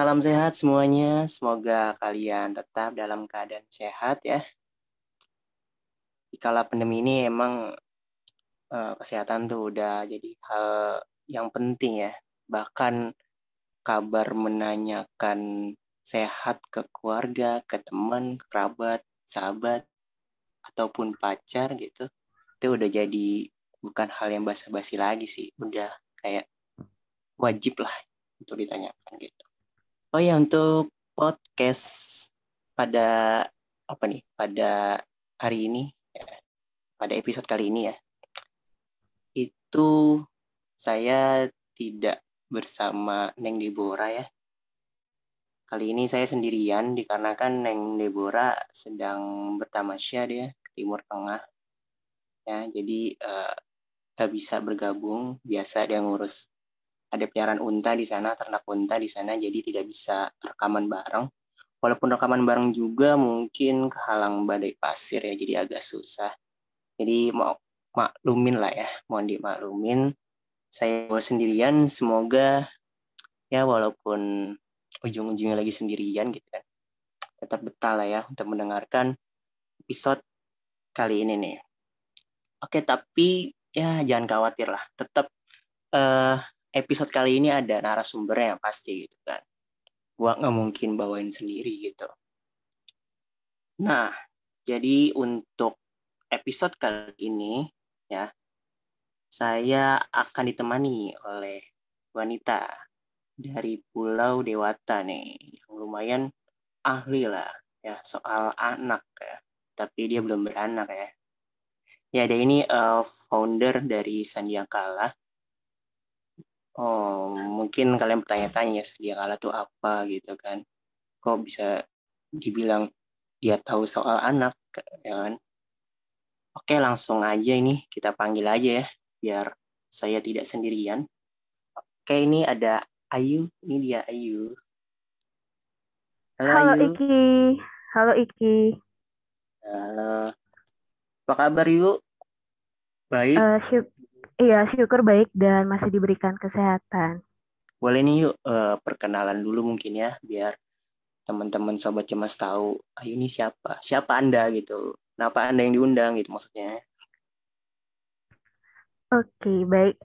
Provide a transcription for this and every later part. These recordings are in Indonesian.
Salam sehat semuanya. Semoga kalian tetap dalam keadaan sehat ya. Di kala pandemi ini emang kesehatan tuh udah jadi hal yang penting ya. Bahkan kabar menanyakan sehat ke keluarga, ke teman, ke kerabat, sahabat, ataupun pacar gitu. Itu udah jadi bukan hal yang basa-basi lagi sih. Udah kayak wajib lah untuk ditanyakan gitu. Oh ya, untuk podcast pada pada hari ini ya, pada episode kali ini ya, itu saya tidak bersama Neng Debora ya. Kali ini saya sendirian dikarenakan Neng Debora sedang bertamasya dia ke Timur Tengah ya, jadi nggak bisa bergabung. Biasa dia ngurus, ada peliharaan unta di sana, ternak unta di sana, jadi tidak bisa rekaman bareng. Walaupun rekaman bareng juga mungkin kehalang badai pasir ya, jadi agak susah. Jadi mau maklumin lah ya, mohon dimaklumin. Saya sendirian, semoga ya walaupun ujung-ujungnya lagi sendirian gitu kan, tetap betah lah ya untuk mendengarkan episode kali ini nih. Oke, tapi ya jangan khawatir lah, tetap episode kali ini ada narasumbernya yang pasti gitu kan. Gua nggak mungkin bawain sendiri gitu. Nah, jadi untuk episode kali ini ya, saya akan ditemani oleh wanita dari Pulau Dewata nih, yang lumayan ahli lah ya soal anak ya. Tapi dia belum beranak ya. Ya, dia ini founder dari Sandiakala. Oh, mungkin kalian bertanya-tanya Sandiakala tuh apa gitu kan. Kok bisa dibilang dia tahu soal anak ya kan. Oke, langsung aja ini kita panggil aja ya, biar saya tidak sendirian. Oke, ini ada Ayu, ini dia Ayu. Halo Ayu. Iki. Halo Iki. Halo. Apa kabar Yu? Baik. Iya, syukur baik dan masih diberikan kesehatan. Boleh nih Yuk, perkenalan dulu mungkin ya, biar teman-teman Sobat Cemas tahu Ayu ini siapa, siapa Anda gitu, kenapa Anda yang diundang gitu maksudnya. Oke, baik.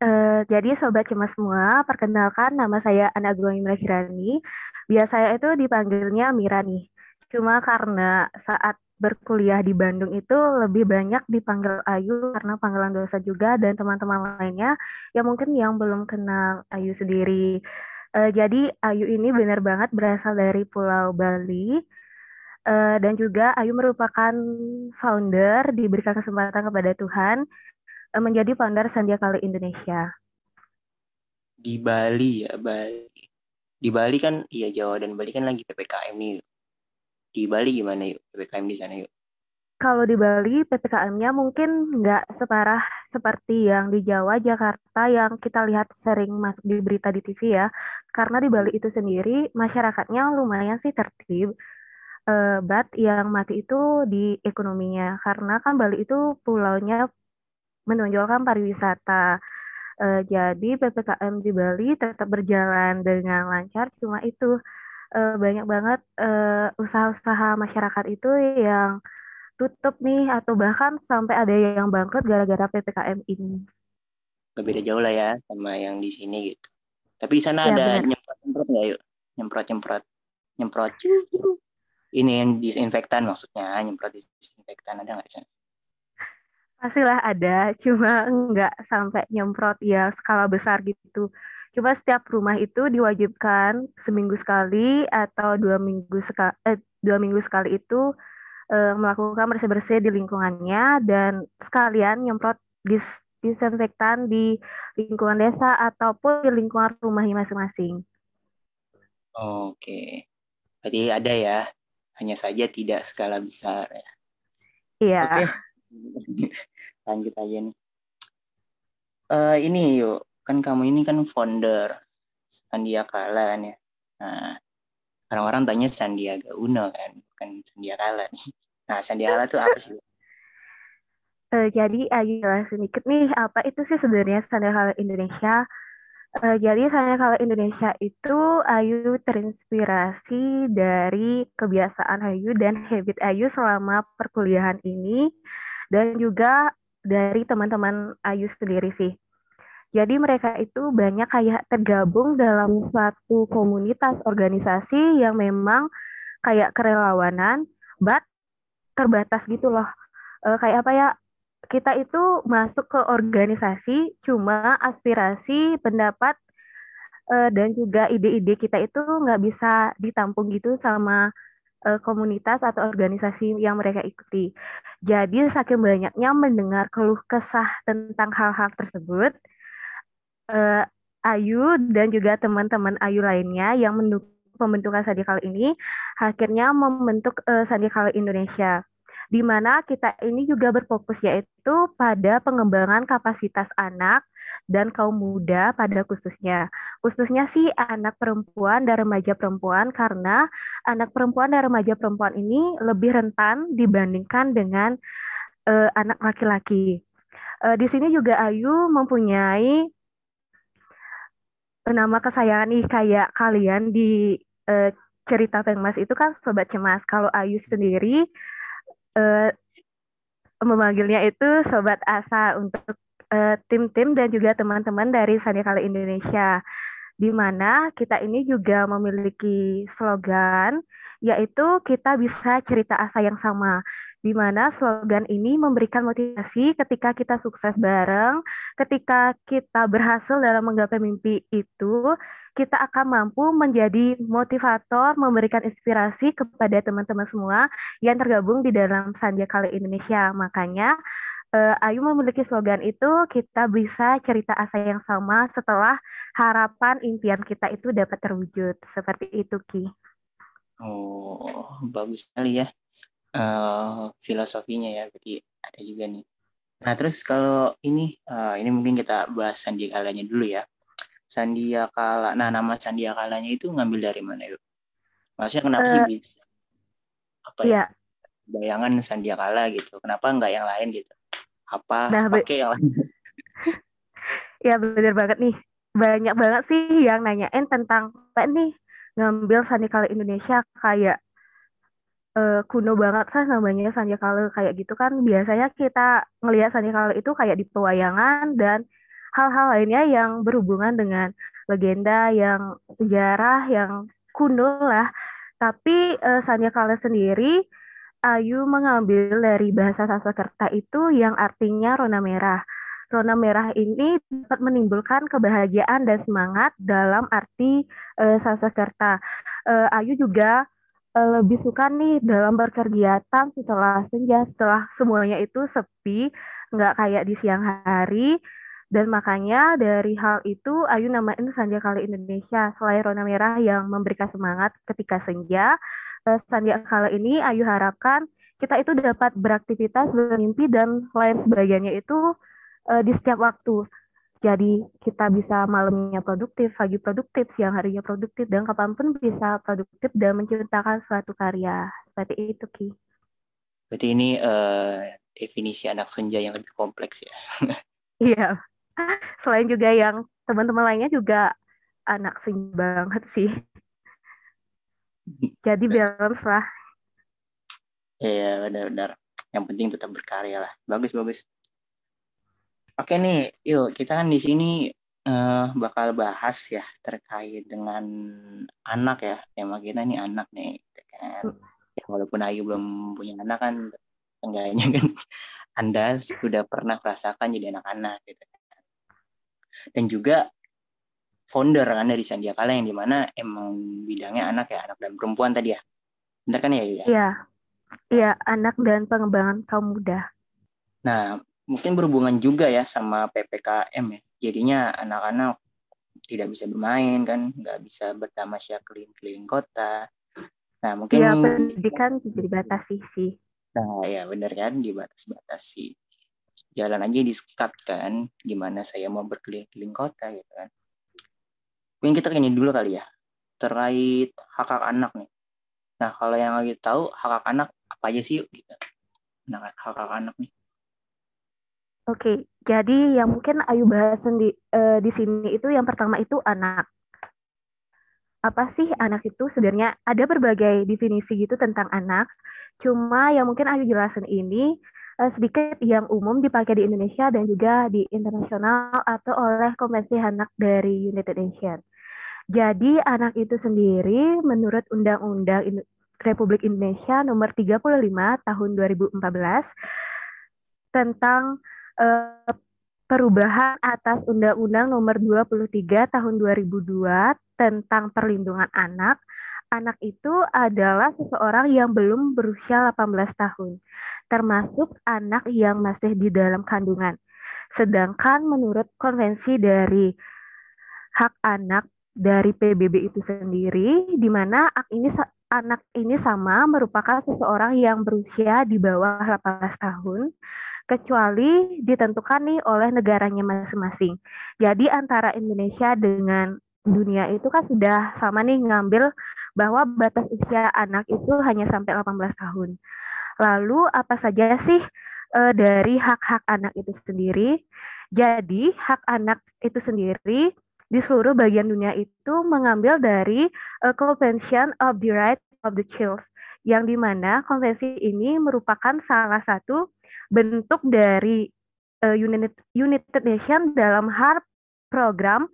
Jadi Sobat Cemas semua, perkenalkan nama saya Ana Gowi Mira Kirani. Biasanya itu dipanggilnya Mira nih. Cuma karena saat berkuliah di Bandung itu lebih banyak dipanggil Ayu karena panggilan dosen juga dan teman-teman lainnya yang mungkin yang belum kenal Ayu sendiri. Jadi Ayu ini benar banget berasal dari Pulau Bali, dan juga Ayu merupakan founder, diberikan kesempatan kepada Tuhan menjadi founder Sandiakala Indonesia. Di Bali ya, Bali. Di Bali kan, iya, Jawa dan Bali kan lagi PPKM nih. Di Bali gimana Yuk, PPKM di sana Yuk? Kalau di Bali PPKM-nya mungkin nggak separah seperti yang di Jawa, Jakarta yang kita lihat sering masuk di berita di TV ya. Karena di Bali itu sendiri masyarakatnya lumayan sih tertib. But yang mati itu di ekonominya. Karena kan Bali itu pulaunya menonjolkan pariwisata. Jadi PPKM di Bali tetap berjalan dengan lancar, cuma itu banyak banget usaha-usaha masyarakat itu yang tutup nih, atau bahkan sampai ada yang bangkrut gara-gara PPKM ini. Gak beda jauh lah ya sama yang di sini gitu. Tapi di sana ya, ada nyemprot-nyemprot nggak Yuk? Nyemprot. Ini yang disinfektan maksudnya, nyemprot disinfektan ada nggak di sana? Pastilah ada, cuma nggak sampai nyemprot ya skala besar gitu. Cuma setiap rumah itu diwajibkan seminggu sekali atau dua minggu sekali itu melakukan bersih-bersih di lingkungannya dan sekalian nyemprot disinfektan di lingkungan desa ataupun di lingkungan rumahnya masing-masing. Oke, jadi ada ya, hanya saja tidak skala besar ya. Iya. Okay. Lanjut aja nih. Ini Yuk, kan kamu ini kan founder Sandiakala kan ya. Nah, orang-orang tanya Sandiaga Uno kan, bukan Sandiakala nih. Nah, Sandiakala tuh apa sih? Jadi Ayu jelasin sedikit nih, apa itu sih sebenarnya Sandiakala Indonesia. Jadi Sandiakala Indonesia itu Ayu terinspirasi dari kebiasaan Ayu dan habit Ayu selama perkuliahan ini dan juga dari teman-teman Ayu sendiri sih. Jadi mereka itu banyak kayak tergabung dalam suatu komunitas organisasi yang memang kayak kerelawanan, but terbatas gitu loh. Kayak apa ya? Kita itu masuk ke organisasi cuma aspirasi, pendapat, dan juga ide-ide kita itu nggak bisa ditampung gitu sama komunitas atau organisasi yang mereka ikuti. Jadi saking banyaknya mendengar keluh kesah tentang hal-hal tersebut, Ayu dan juga teman-teman Ayu lainnya yang mendukung pembentukan Sandiakala ini akhirnya membentuk Sandiakala Indonesia, di mana kita ini juga berfokus yaitu pada pengembangan kapasitas anak dan kaum muda pada khususnya sih anak perempuan dan remaja perempuan, karena anak perempuan dan remaja perempuan ini lebih rentan dibandingkan dengan anak laki-laki. Di sini juga Ayu mempunyai nama kesayangan nih, kayak kalian di cerita Pengmas itu kan Sobat Cemas, kalau Ayu sendiri memanggilnya itu Sobat Asa untuk tim-tim dan juga teman-teman dari Sandiakala Indonesia, di mana kita ini juga memiliki slogan yaitu kita bisa cerita asa yang sama, di mana slogan ini memberikan motivasi ketika kita sukses bareng, ketika kita berhasil dalam menggapai mimpi itu, kita akan mampu menjadi motivator, memberikan inspirasi kepada teman-teman semua yang tergabung di dalam Sandiakala Indonesia. Makanya Ayu memiliki slogan itu, kita bisa cerita asa yang sama setelah harapan impian kita itu dapat terwujud. Seperti itu, Ki. Oh, bagus sekali ya filosofinya ya, berarti ada juga nih. Nah, terus kalau ini mungkin kita bahas Sandiakalanya dulu ya. Sandiakala. Nah, nama Sandiakalanya itu ngambil dari mana, Ibu? Maksudnya kenapa sih bisa? Apa ya? Bayangan Sandiakala gitu. Kenapa nggak yang lain gitu? Apa pakai yang lain? Ya, benar banget nih. Banyak banget sih yang nanyain tentang apa nih ngambil Sandiakala Indonesia, kayak kuno banget kan namanya Sandiakala kayak gitu kan. Biasanya kita ngelihat Sandiakala itu kayak di pewayangan dan hal-hal lainnya yang berhubungan dengan legenda, yang sejarah, yang kuno lah. Tapi Sandiakala sendiri, Ayu mengambil dari bahasa Sanskerta itu yang artinya rona merah. Rona merah ini dapat menimbulkan kebahagiaan dan semangat dalam arti Sanskerta. Ayu juga lebih suka nih dalam berkegiatan setelah senja, setelah semuanya itu sepi, nggak kayak di siang hari. Dan makanya dari hal itu Ayu namain Sandiakala Indonesia. Selain rona merah yang memberikan semangat ketika senja, Sandiakala ini Ayu harapkan kita itu dapat beraktivitas, bermimpi, dan lain sebagainya itu di setiap waktu. Jadi kita bisa malamnya produktif, pagi produktif, siang harinya produktif, dan kapanpun bisa produktif dan menciptakan suatu karya. Seperti itu, Ki. Berarti ini definisi anak senja yang lebih kompleks ya? Iya. Selain juga yang teman-teman lainnya juga anak senja banget sih. Jadi balance lah. Iya, benar-benar. Yang penting tetap berkarya lah. Bagus. Oke nih, yuk kita kan di sini bakal bahas ya terkait dengan anak ya. Tema kita nih anak nih. Kan. Ya, walaupun Ayu belum punya anak kan, enggaknya kan Anda sudah pernah merasakan jadi anak-anak gitu. Dan juga founder kan dari Sandiakala yang dimana emang bidangnya anak ya, anak dan perempuan tadi ya. Benar kan ya? Iya, anak dan pengembangan kaum muda. Nah, mungkin berhubungan juga ya sama PPKM ya. Jadinya anak-anak tidak bisa bermain kan, nggak bisa bertamasya keliling-keliling kota. Nah, mungkin ya, pendidikan dibatasi sih. Nah, ya benar kan, dibatasi. Jalan aja di-skat kan, gimana saya mau berkeliling-keliling kota gitu kan. Mungkin kita ini dulu kali ya, terkait hak-hak anak nih. Nah, kalau yang lagi tahu hak-hak anak, apa aja sih gitu? Nah, hak-hak anak nih. Oke, jadi yang mungkin Ayu bahas di sini itu yang pertama itu anak. Apa sih anak itu sebenarnya? Ada berbagai definisi gitu tentang anak. Cuma yang mungkin Ayu jelasin ini sedikit yang umum dipakai di Indonesia dan juga di internasional atau oleh Konvensi Anak dari United Nations. Jadi anak itu sendiri menurut Undang-Undang Republik Indonesia nomor 35 tahun 2014 tentang perubahan atas Undang-Undang nomor 23 tahun 2002 tentang perlindungan anak. Anak itu adalah seseorang yang belum berusia 18 tahun, termasuk anak yang masih di dalam kandungan. Sedangkan menurut konvensi dari hak anak dari PBB itu sendiri, di mana anak ini sama merupakan seseorang yang berusia di bawah 18 tahun, kecuali ditentukan nih oleh negaranya masing-masing. Jadi antara Indonesia dengan dunia itu kan sudah sama nih ngambil bahwa batas usia anak itu hanya sampai 18 tahun. Lalu apa saja sih dari hak-hak anak itu sendiri? Jadi hak anak itu sendiri di seluruh bagian dunia itu mengambil dari Convention of the Rights of the Child, yang dimana konvensi ini merupakan salah satu bentuk dari United Nations dalam hal program,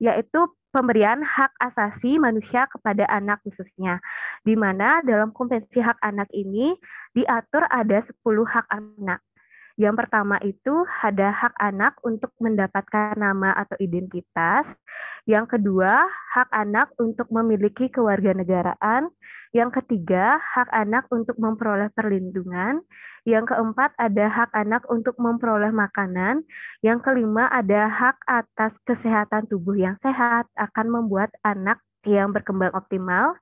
yaitu pemberian hak asasi manusia kepada anak khususnya, di mana dalam konvensi hak anak ini diatur ada 10 hak anak. Yang pertama itu ada hak anak untuk mendapatkan nama atau identitas. Yang kedua, hak anak untuk memiliki kewarganegaraan. Yang ketiga, hak anak untuk memperoleh perlindungan. Yang keempat, ada hak anak untuk memperoleh makanan. Yang kelima, ada hak atas kesehatan tubuh yang sehat akan membuat anak yang berkembang optimal.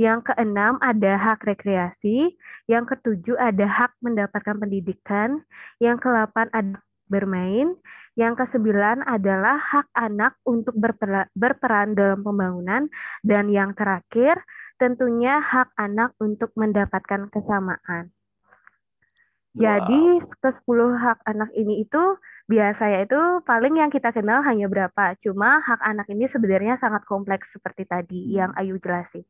Yang keenam ada hak rekreasi, yang ketujuh ada hak mendapatkan pendidikan, yang ke-8 ada hak bermain, yang ke-9 adalah hak anak untuk berperan dalam pembangunan, dan yang terakhir tentunya hak anak untuk mendapatkan kesamaan. Wow. Jadi ke-10 hak anak ini itu biasa yaitu paling yang kita kenal hanya berapa, cuma hak anak ini sebenarnya sangat kompleks seperti tadi yang Ayu jelasin.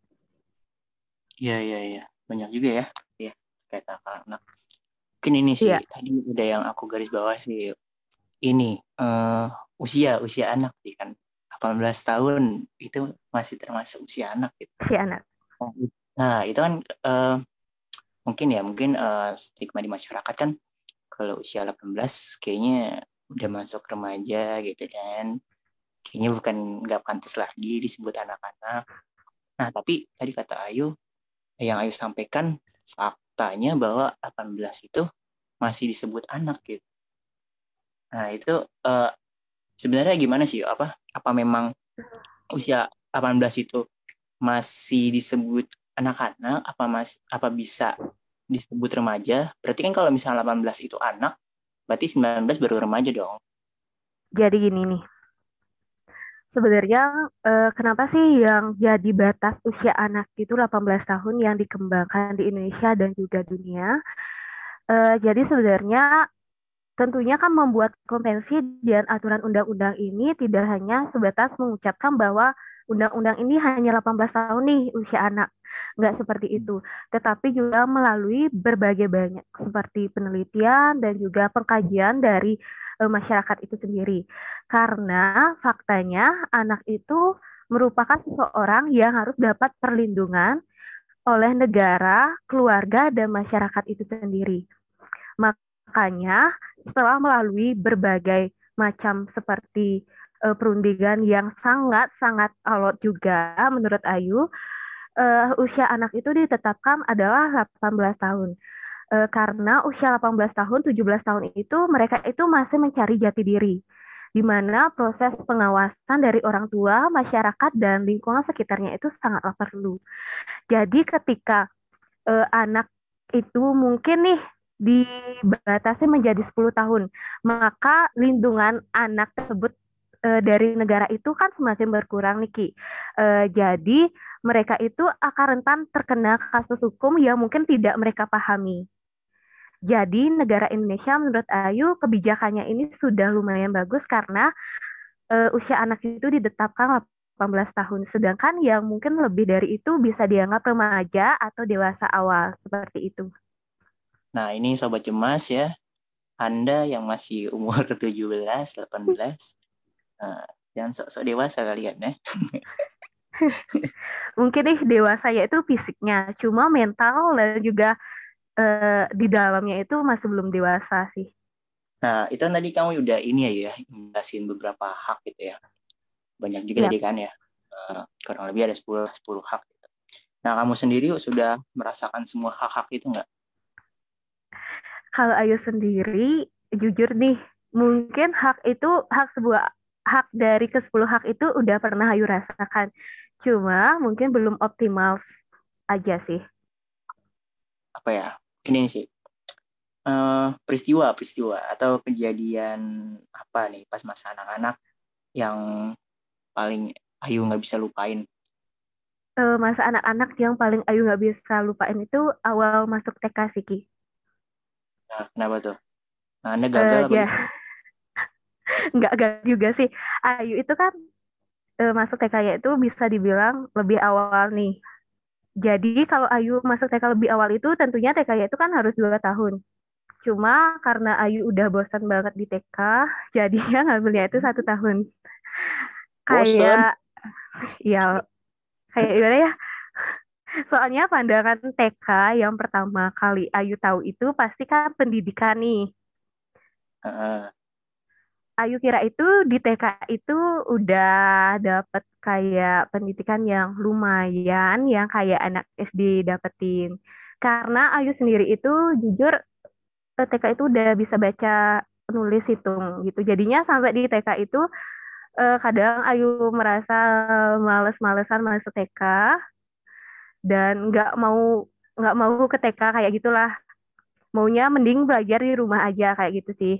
Iya. Banyak juga ya. Iya, kayak anak. Mungkin ini sih, tadi udah yang aku garis bawah sih. Ini, usia anak sih kan. 18 tahun itu masih termasuk usia anak gitu. Usia anak. Nah, itu kan mungkin stigma di masyarakat kan kalau usia 18 kayaknya udah masuk remaja gitu kan. Kayaknya nggak pantas lagi disebut anak-anak. Nah, tapi tadi kata Ayu, yang Ayu sampaikan faktanya bahwa 18 itu masih disebut anak gitu. Nah itu sebenarnya gimana sih apa memang usia 18 itu masih disebut anak-anak, apa bisa disebut remaja? Berarti kan kalau misalnya 18 itu anak, berarti 19 baru remaja dong. Jadi gini nih. Sebenarnya kenapa sih yang jadi batas usia anak itu 18 tahun yang dikembangkan di Indonesia dan juga dunia? Jadi sebenarnya tentunya kan membuat konvensi dan aturan undang-undang ini tidak hanya sebatas mengucapkan bahwa undang-undang ini hanya 18 tahun nih usia anak. Nggak seperti itu. Tetapi juga melalui berbagai banyak seperti penelitian dan juga pengkajian dari masyarakat itu sendiri. Karena faktanya anak itu merupakan seseorang yang harus dapat perlindungan oleh negara, keluarga, dan masyarakat itu sendiri. Makanya setelah melalui berbagai macam seperti perundingan yang sangat-sangat alot juga menurut Ayu, usia anak itu ditetapkan adalah 18 tahun. Karena usia 18 tahun, 17 tahun itu mereka itu masih mencari jati diri. Di mana proses pengawasan dari orang tua, masyarakat, dan lingkungan sekitarnya itu sangatlah perlu. Jadi ketika anak itu mungkin nih dibatasi menjadi 10 tahun, maka lindungan anak tersebut dari negara itu kan semakin berkurang, Niki. Jadi mereka itu akan rentan terkena kasus hukum yang mungkin tidak mereka pahami. Jadi negara Indonesia menurut Ayu kebijakannya ini sudah lumayan bagus karena usia anak itu ditetapkan 18 tahun. Sedangkan yang mungkin lebih dari itu bisa dianggap remaja atau dewasa awal, seperti itu. Nah, ini Sobat Cemas ya. Anda yang masih umur 17, 18, jangan sok-sok dewasa kalian ya. Mungkin nih dewasa yaitu fisiknya, cuma mental dan juga di dalamnya itu masih belum dewasa sih. Nah, itu tadi kamu udah ini ya, ngasihin beberapa hak gitu ya. Banyak juga tadi kan ya, kurang lebih ada 10 hak. Gitu. Nah, kamu sendiri sudah merasakan semua hak-hak itu nggak? Kalau Ayu sendiri, jujur nih, mungkin hak dari ke-10 hak itu udah pernah Ayu rasakan. Cuma mungkin belum optimal aja sih. Apa ya, ini sih, peristiwa atau kejadian apa nih pas masa anak-anak yang paling Ayu nggak bisa lupain? Masa anak-anak yang paling Ayu nggak bisa lupain itu awal masuk TK sih, Ki. Nah, kenapa tuh? Nah, Anda gagal apa? Nggak juga sih. Ayu itu kan masuk TK itu bisa dibilang lebih awal nih. Jadi kalau Ayu masuk TK lebih awal itu tentunya TK itu kan harus 2 tahun. Cuma karena Ayu udah bosan banget di TK, jadinya ngambilnya itu 1 tahun. Kayak gimana ya? Soalnya pandangan TK yang pertama kali Ayu tahu itu pasti kan pendidikan nih. Ayu kira itu di TK itu udah dapet kayak pendidikan yang lumayan, yang kayak anak SD dapetin. Karena Ayu sendiri itu jujur TK itu udah bisa baca, nulis, hitung gitu. Jadinya sampai di TK itu kadang Ayu merasa males-malesan masuk TK dan nggak mau ke TK kayak gitulah, maunya mending belajar di rumah aja kayak gitu sih.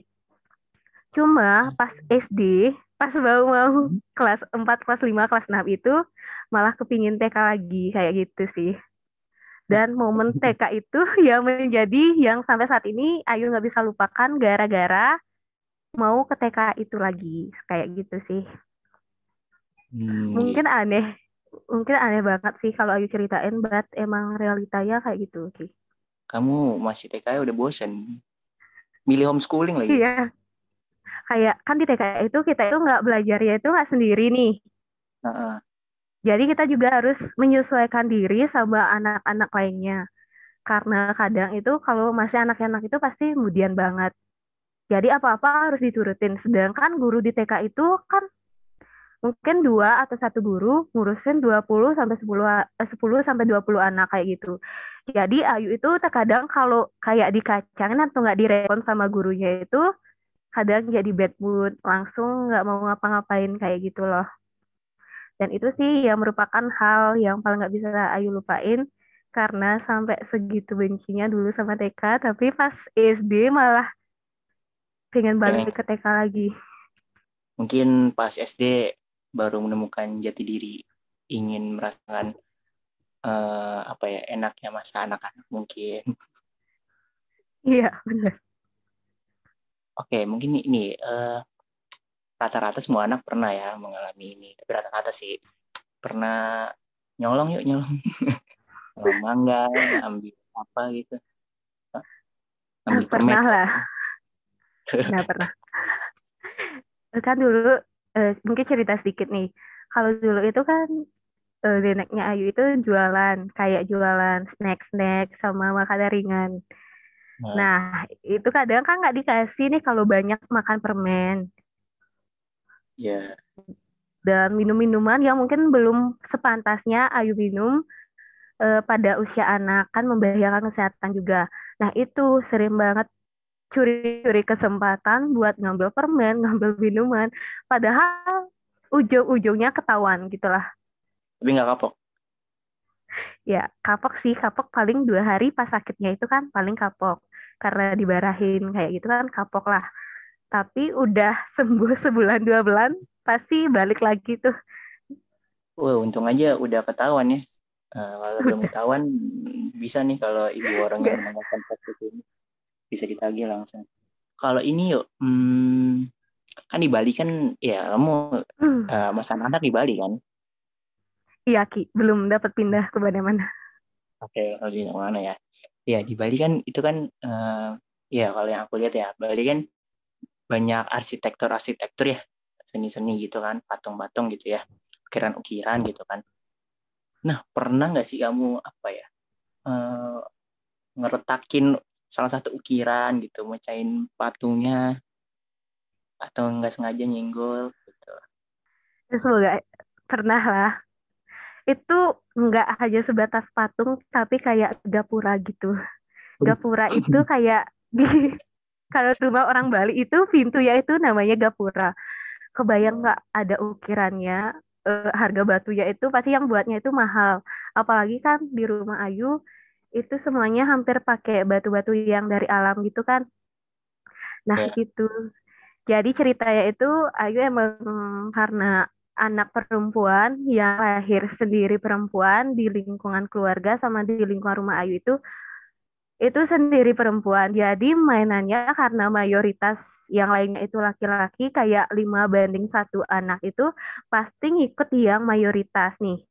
Cuma pas SD, pas mau kelas 4, kelas 5, kelas 6 itu malah kepingin TK lagi kayak gitu sih. Dan momen TK itu yang menjadi yang sampai saat ini Ayu nggak bisa lupakan gara-gara mau ke TK itu lagi kayak gitu sih. Mungkin aneh banget sih kalau Ayu ceritain, but emang realitanya kayak gitu sih. Kamu masih TK udah bosen, milih homeschooling lagi. Iya, kayak kan di TK itu kita itu nggak belajar ya, itu nggak sendiri nih. Jadi kita juga harus menyesuaikan diri sama anak-anak lainnya, karena kadang itu kalau masih anak-anak itu pasti kemudian banget. Jadi apa-apa harus diturutin. Sedangkan guru di TK itu kan mungkin 2 atau 1 guru ngurusin 10 sampai 20 anak kayak gitu. Jadi Ayu itu terkadang kalau kayak dikacangin atau nggak direspon sama gurunya itu kadang jadi bad mood, langsung nggak mau ngapa-ngapain kayak gitu loh. Dan itu sih yang merupakan hal yang paling nggak bisa Ayu lupain karena sampai segitu bencinya dulu sama TK, tapi pas SD malah pengen balik ke TK lagi. Mungkin pas SD baru menemukan jati diri, ingin merasakan enaknya masa anak-anak mungkin. Iya, benar. Oke, mungkin ini rata-rata semua anak pernah ya mengalami ini. Tapi rata-rata sih pernah nyolong. Mangga, ambil apa gitu. Ambil pernah lah. Nggak pernah. Kan dulu mungkin cerita sedikit nih. Kalau dulu itu kan neneknya Ayu itu jualan, kayak jualan snack sama makanan ringan. Nah itu kadang kan nggak dikasih nih kalau banyak makan permen. Iya. Yeah. Dan minum-minuman yang mungkin belum sepantasnya Ayu minum pada usia anak, kan membahayakan kesehatan juga. Nah itu sering banget curi-curi kesempatan buat ngambil permen, ngambil minuman, padahal ujung-ujungnya ketahuan gitulah. Tapi nggak kapok? Ya, kapok paling 2 hari pas sakitnya itu kan paling kapok. Karena dibarahin kayak gitu kan kapok lah. Tapi udah sembuh 1 bulan 2 bulan, pasti balik lagi tuh. Wah, untung aja udah ketahuan ya. Kalau belum ketahuan, bisa nih kalau ibu orang yang mengatakan seperti ini. bisa ditagih langsung. Kalau ini yuk, kan di Bali kan ya kamu mas anak di Bali kan? Iya Ki, belum dapat pindah ke mana-mana. Oke, kalau di mana ya? Ya di Bali kan itu kan ya kalau yang aku lihat ya Bali kan banyak arsitektur ya, seni-seni gitu kan, patung-patung gitu ya, ukiran-ukiran gitu kan. Nah pernah nggak sih kamu apa ya ngeretakin salah satu ukiran gitu, mecahin patungnya atau nggak sengaja nyenggol gitu? Semoga pernah lah. Itu nggak hanya sebatas patung tapi kayak gapura gitu. Gapura itu kayak di kalau rumah orang Bali itu pintu ya itu namanya gapura. Kebayang nggak ada ukirannya, harga batunya itu pasti yang buatnya itu mahal. Apalagi kan di rumah Ayu itu semuanya hampir pakai batu-batu yang dari alam gitu kan. Nah gitu. Jadi ceritanya itu Ayu emang karena anak perempuan yang lahir sendiri perempuan di lingkungan keluarga sama di lingkungan rumah Ayu itu sendiri perempuan. Jadi mainannya karena mayoritas yang lainnya itu laki-laki kayak 5:1 anak itu pasti ngikut yang mayoritas nih.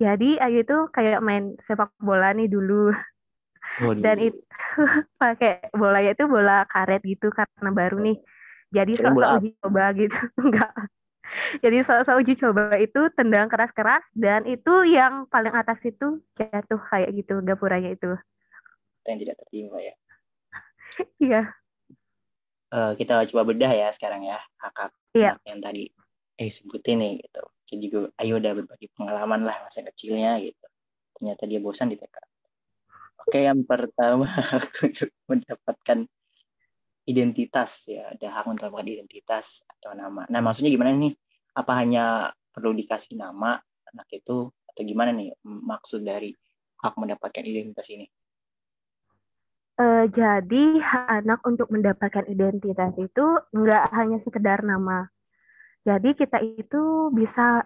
Jadi Ayu itu kayak main sepak bola nih dulu. Waduh. Dan itu pakai bolanya itu bola karet gitu karena baru nih. Jadi soal uji coba gitu. Enggak. Jadi soal uji coba itu tendang keras-keras dan itu yang paling atas itu jatuh kayak gitu gapuranya itu. Yang tidak tertimpa ya. Iya. Kita coba bedah ya sekarang ya kakak yang tadi Ayu sebutin nih gitu. Jadi juga Ayu udah berbagi pengalaman lah masa kecilnya gitu. Ternyata dia bosan di TK. Oke, yang pertama mendapatkan identitas ya, ada hak untuk mendapatkan identitas atau nama. Nah, maksudnya gimana nih? Apa hanya perlu dikasih nama anak itu atau gimana nih maksud dari hak mendapatkan identitas ini? Jadi hak anak untuk mendapatkan identitas itu nggak hanya sekedar nama. Jadi kita itu bisa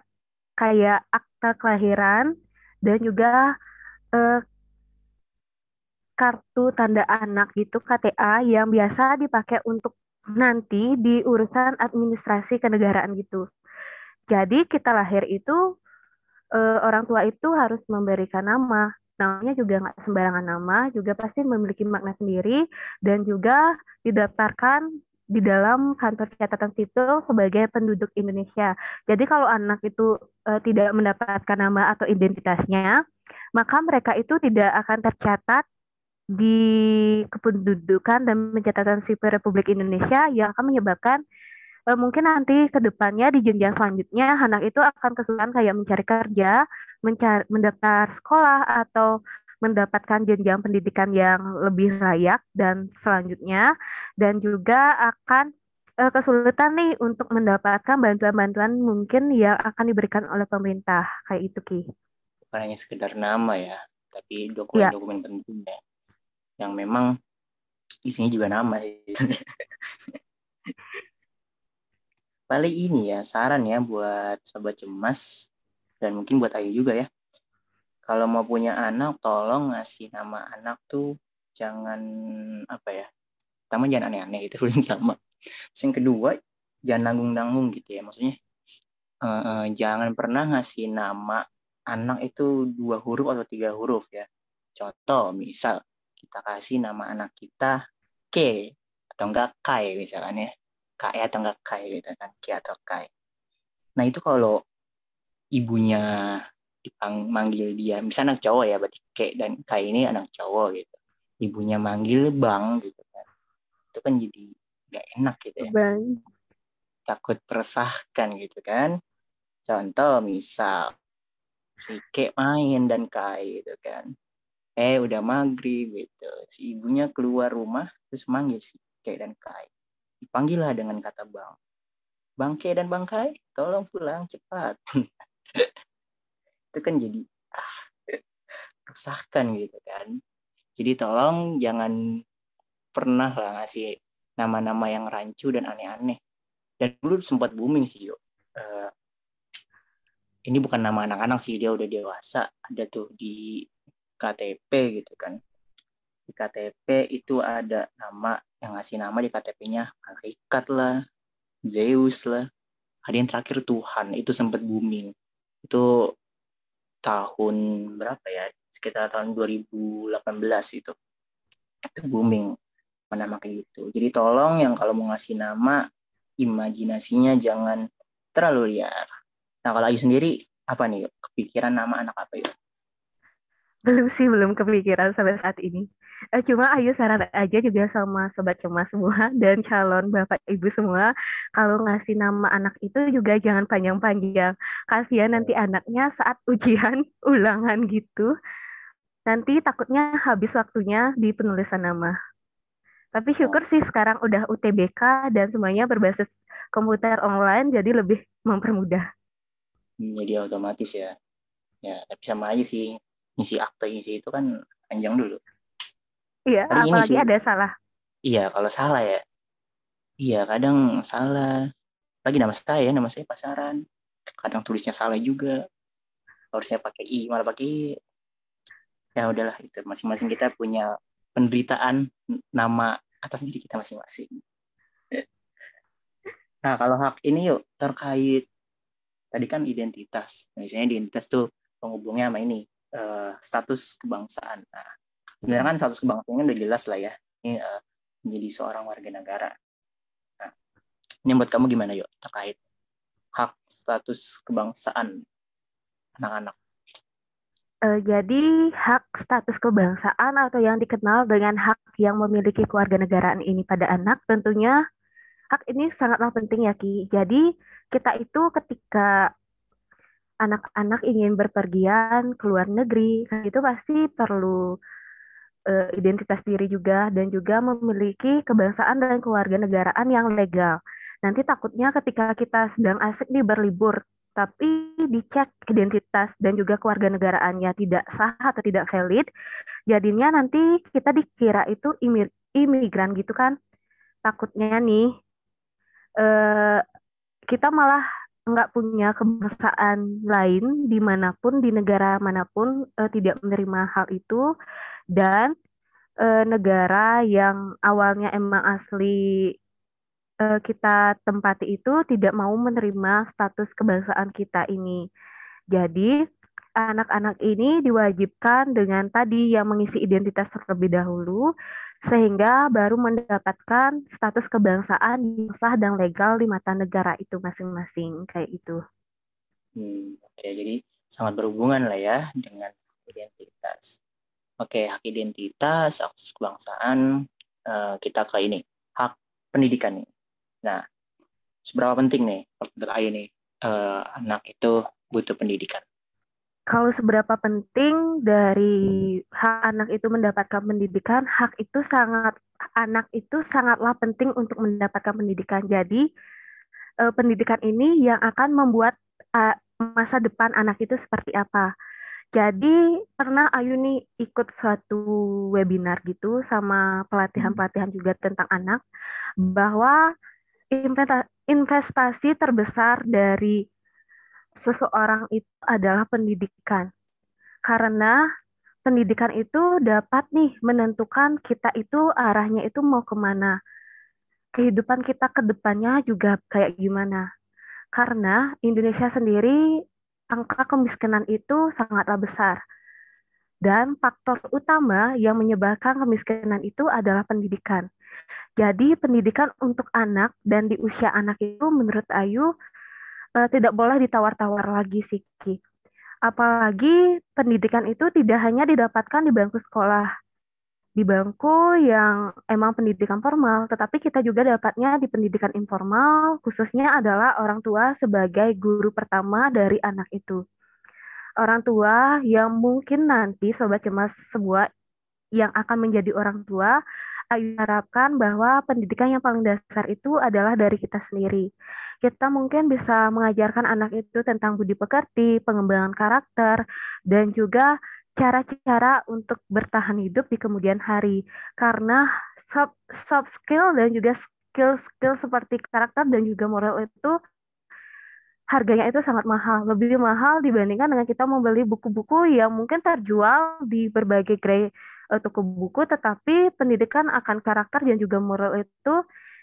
kayak akta kelahiran dan juga kartu tanda anak gitu KTA yang biasa dipakai untuk nanti di urusan administrasi kenegaraan gitu. Jadi kita lahir itu orang tua itu harus memberikan nama. Namanya juga nggak sembarangan nama, juga pasti memiliki makna sendiri dan juga didaftarkan di dalam kantor catatan sipil sebagai penduduk Indonesia. Jadi kalau anak itu tidak mendapatkan nama atau identitasnya, maka mereka itu tidak akan tercatat di kependudukan dan pencatatan sipil Republik Indonesia yang akan menyebabkan mungkin nanti ke depannya di jenjang selanjutnya anak itu akan kesulitan kayak mencari kerja, mendaftar sekolah atau mendapatkan jenjang pendidikan yang lebih layak dan selanjutnya dan juga akan kesulitan nih untuk mendapatkan bantuan-bantuan mungkin yang akan diberikan oleh pemerintah kayak itu Ki. Bukan hanya sekedar nama ya, tapi dokumen-dokumen penting ya yang memang isinya juga nama. Paling ini ya saran ya buat Sobat Cemas dan mungkin buat Ayu juga ya. Kalau mau punya anak, tolong ngasih nama anak tuh jangan apa ya. Pertama jangan aneh-aneh gitu dulu sama. Terus yang kedua jangan nanggung-nanggung gitu ya. Maksudnya jangan pernah ngasih nama anak itu 2 huruf atau 3 huruf ya. Contoh misal kita kasih nama anak kita K atau enggak Kai misalkan ya. Kai atau enggak Kai gitu kan. K atau Kai. Nah itu kalau ibunya manggil dia, misalnya anak cowok ya, berarti K dan Kai ini anak cowok gitu. Ibunya manggil Bang gitu kan. Itu kan jadi nggak enak gitu ya. Bang. Takut meresahkan gitu kan. Contoh misal, si K main dan Kai gitu kan. Udah maghrib gitu. Si ibunya keluar rumah, terus manggil si K dan Kai. Dipanggillah dengan kata Bang. Bang K dan Bang Kai, tolong pulang cepat. Itu kan jadi resahkan gitu kan. Jadi tolong jangan pernah lah ngasih nama-nama yang rancu dan aneh-aneh. Dan dulu sempat booming sih yuk. Ini bukan nama anak-anak sih, dia udah dewasa. Ada tuh di KTP gitu kan. Di KTP itu ada nama, yang ngasih nama di KTP-nya malaikat lah, Zeus lah. Ada yang terakhir Tuhan, itu sempat booming. Itu tahun berapa ya? Sekitar tahun 2018 itu. Itu booming, nama kayak gitu. Jadi tolong yang kalau mau ngasih nama, imajinasinya jangan terlalu liar. Nah, kalau Ayu sendiri, apa nih? Kepikiran nama anak apa yuk? Belum sih, belum kepikiran sampai saat ini. Cuma Ayu saran aja juga sama Sobat Cemas semua dan calon Bapak Ibu semua, kalau ngasih nama anak itu juga jangan panjang-panjang. Kasian nanti anaknya saat ujian, ulangan gitu. Nanti takutnya habis waktunya di penulisan nama. Tapi syukur sih sekarang udah UTBK dan semuanya berbasis komputer online, jadi lebih mempermudah. Jadi otomatis ya. Ya, tapi sama aja sih. Ngisi akte ngisi itu kan panjang dulu. Iya, tapi apalagi ada salah. Iya, kalau salah ya. Iya, kadang salah. Lagi nama saya pasaran. Kadang tulisnya salah juga. Harusnya pakai i, malah pakai i. Ya udahlah, itu masing-masing kita punya penderitaan nama atas diri kita masing-masing. Nah, kalau hak ini yuk terkait tadi kan identitas. Nah, misalnya identitas tuh penghubungnya sama ini. Status kebangsaan. Nah, sebenarnya kan status kebangsaannya udah jelas lah ya. Ini menjadi seorang warga negara. Nah, ini buat kamu gimana yuk terkait hak status kebangsaan anak-anak? Jadi hak status kebangsaan atau yang dikenal dengan hak yang memiliki kewarganegaraan ini pada anak, tentunya hak ini sangatlah penting ya Ki. Jadi kita itu ketika anak-anak ingin berpergian ke luar negeri, itu pasti perlu identitas diri juga dan juga memiliki kebangsaan dan kewarganegaraan yang legal. Nanti takutnya ketika kita sedang asik nih berlibur, tapi dicek identitas dan juga kewarganegaraannya tidak sah atau tidak valid, jadinya nanti kita dikira itu imigran gitu kan. Takutnya nih kita malah nggak punya kebangsaan lain dimanapun, di negara manapun tidak menerima hal itu, dan negara yang awalnya emang asli kita tempati itu tidak mau menerima status kebangsaan kita ini. Jadi anak-anak ini diwajibkan dengan tadi yang mengisi identitas terlebih dahulu, sehingga baru mendapatkan status kebangsaan yang sah dan legal di mata negara itu masing-masing, kayak itu. Oke, jadi sangat berhubungan lah ya dengan identitas. Oke, hak identitas, hak kebangsaan, kita ke ini, hak pendidikan nih. Nah, seberapa penting nih menurut Ayu nih anak itu butuh pendidikan? Kalau seberapa penting dari hak anak itu mendapatkan pendidikan, anak itu sangatlah penting untuk mendapatkan pendidikan. Jadi pendidikan ini yang akan membuat masa depan anak itu seperti apa. Jadi pernah Ayu nih ikut suatu webinar gitu sama pelatihan-pelatihan juga tentang anak, bahwa investasi terbesar dari seseorang itu adalah pendidikan. Karena pendidikan itu dapat nih menentukan kita itu arahnya itu mau kemana. Kehidupan kita ke depannya juga kayak gimana. Karena Indonesia sendiri angka kemiskinan itu sangatlah besar. Dan faktor utama yang menyebabkan kemiskinan itu adalah pendidikan. Jadi pendidikan untuk anak dan di usia anak itu menurut Ayu tidak boleh ditawar-tawar lagi sih, Ki. Apalagi pendidikan itu tidak hanya didapatkan di bangku sekolah, di bangku yang emang pendidikan formal, tetapi kita juga dapatnya di pendidikan informal, khususnya adalah orang tua sebagai guru pertama dari anak itu. Orang tua yang mungkin nanti Sobat Cemas sebuah yang akan menjadi orang tua, Ayu harapkan bahwa pendidikan yang paling dasar itu adalah dari kita sendiri. Kita mungkin bisa mengajarkan anak itu tentang budi pekerti, pengembangan karakter, dan juga cara-cara untuk bertahan hidup di kemudian hari. Karena soft skill dan juga skill seperti karakter dan juga moral itu harganya itu sangat mahal. Lebih mahal dibandingkan dengan kita membeli buku-buku yang mungkin terjual di berbagai toko buku, tetapi pendidikan akan karakter dan juga moral itu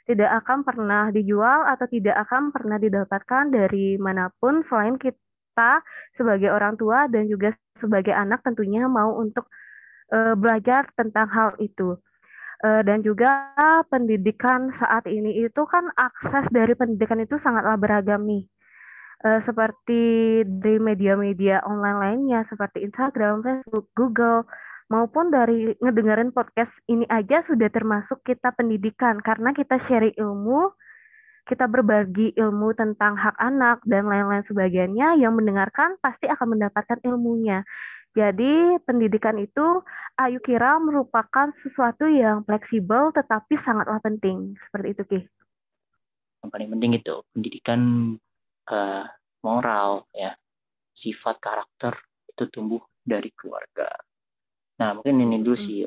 tidak akan pernah dijual atau tidak akan pernah didapatkan dari manapun selain kita sebagai orang tua dan juga sebagai anak tentunya mau untuk belajar tentang hal itu. Dan juga pendidikan saat ini itu kan akses dari pendidikan itu sangatlah beragam nih. Seperti dari media-media online lainnya seperti Instagram, Facebook, Google, maupun dari ngedengerin podcast ini aja sudah termasuk kita pendidikan karena kita share ilmu, kita berbagi ilmu tentang hak anak dan lain-lain sebagainya, yang mendengarkan pasti akan mendapatkan ilmunya. Jadi pendidikan itu ayu kira merupakan sesuatu yang fleksibel tetapi sangatlah penting. Seperti itu, Ki. Yang paling penting itu pendidikan moral, ya, sifat karakter itu tumbuh dari keluarga. Nah, mungkin ini dulu sih,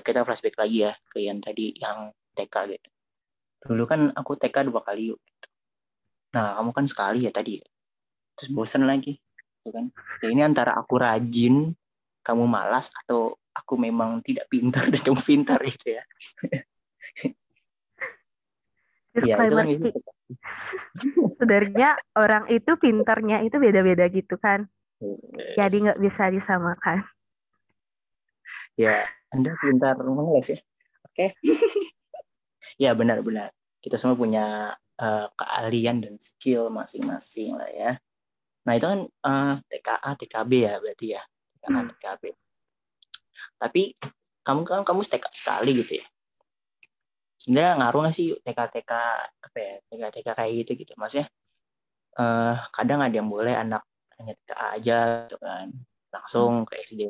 kita flashback lagi ya ke yang tadi, yang TK gitu. Dulu kan aku TK 2 kali yuk. Gitu. Nah, kamu kan sekali ya tadi. Terus bosen lagi. Kan? Ya, ini antara aku rajin, kamu malas, atau aku memang tidak pintar dan kamu pintar gitu ya. Ya itu kan gitu. Sebenarnya orang itu pintarnya itu beda-beda gitu kan. Yes. Jadi nggak bisa disamakan. Ya, Anda pintar malas ya. Oke. Okay. Ya benar-benar. Kita semua punya keahlian dan skill masing-masing lah ya. Nah, itu kan TKA, TKB ya berarti ya. TKA, TKB. Tapi kamu TK sekali gitu ya. Sebenarnya ngaruh nggak sih TK-TK apa ya? TK-TK kayak gitu maksudnya. Kadang ada yang boleh anak hanya TKA aja gitu kan. Langsung ke SD.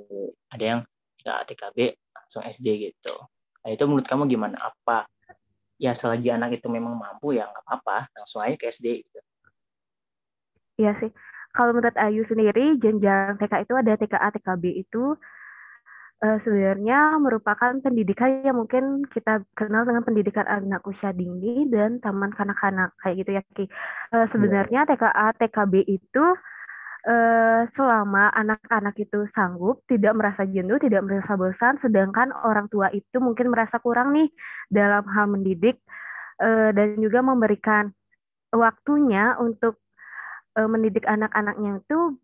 Ada yang TKA, TKB langsung SD gitu. Nah, itu menurut kamu gimana? Apa ya selagi anak itu memang mampu ya nggak apa-apa, langsung aja ke SD gitu. Iya sih. Kalau menurut Ayu sendiri, jenjang TK itu ada TKA, TKB itu sebenarnya merupakan pendidikan yang mungkin kita kenal dengan pendidikan anak usia dini dan taman kanak-kanak kayak gitu ya, Ki. Sebenarnya TKA, TKB itu selama anak-anak itu sanggup, tidak merasa jenuh, tidak merasa bosan, sedangkan orang tua itu mungkin merasa kurang nih dalam hal mendidik dan juga memberikan waktunya untuk mendidik anak-anaknya itu.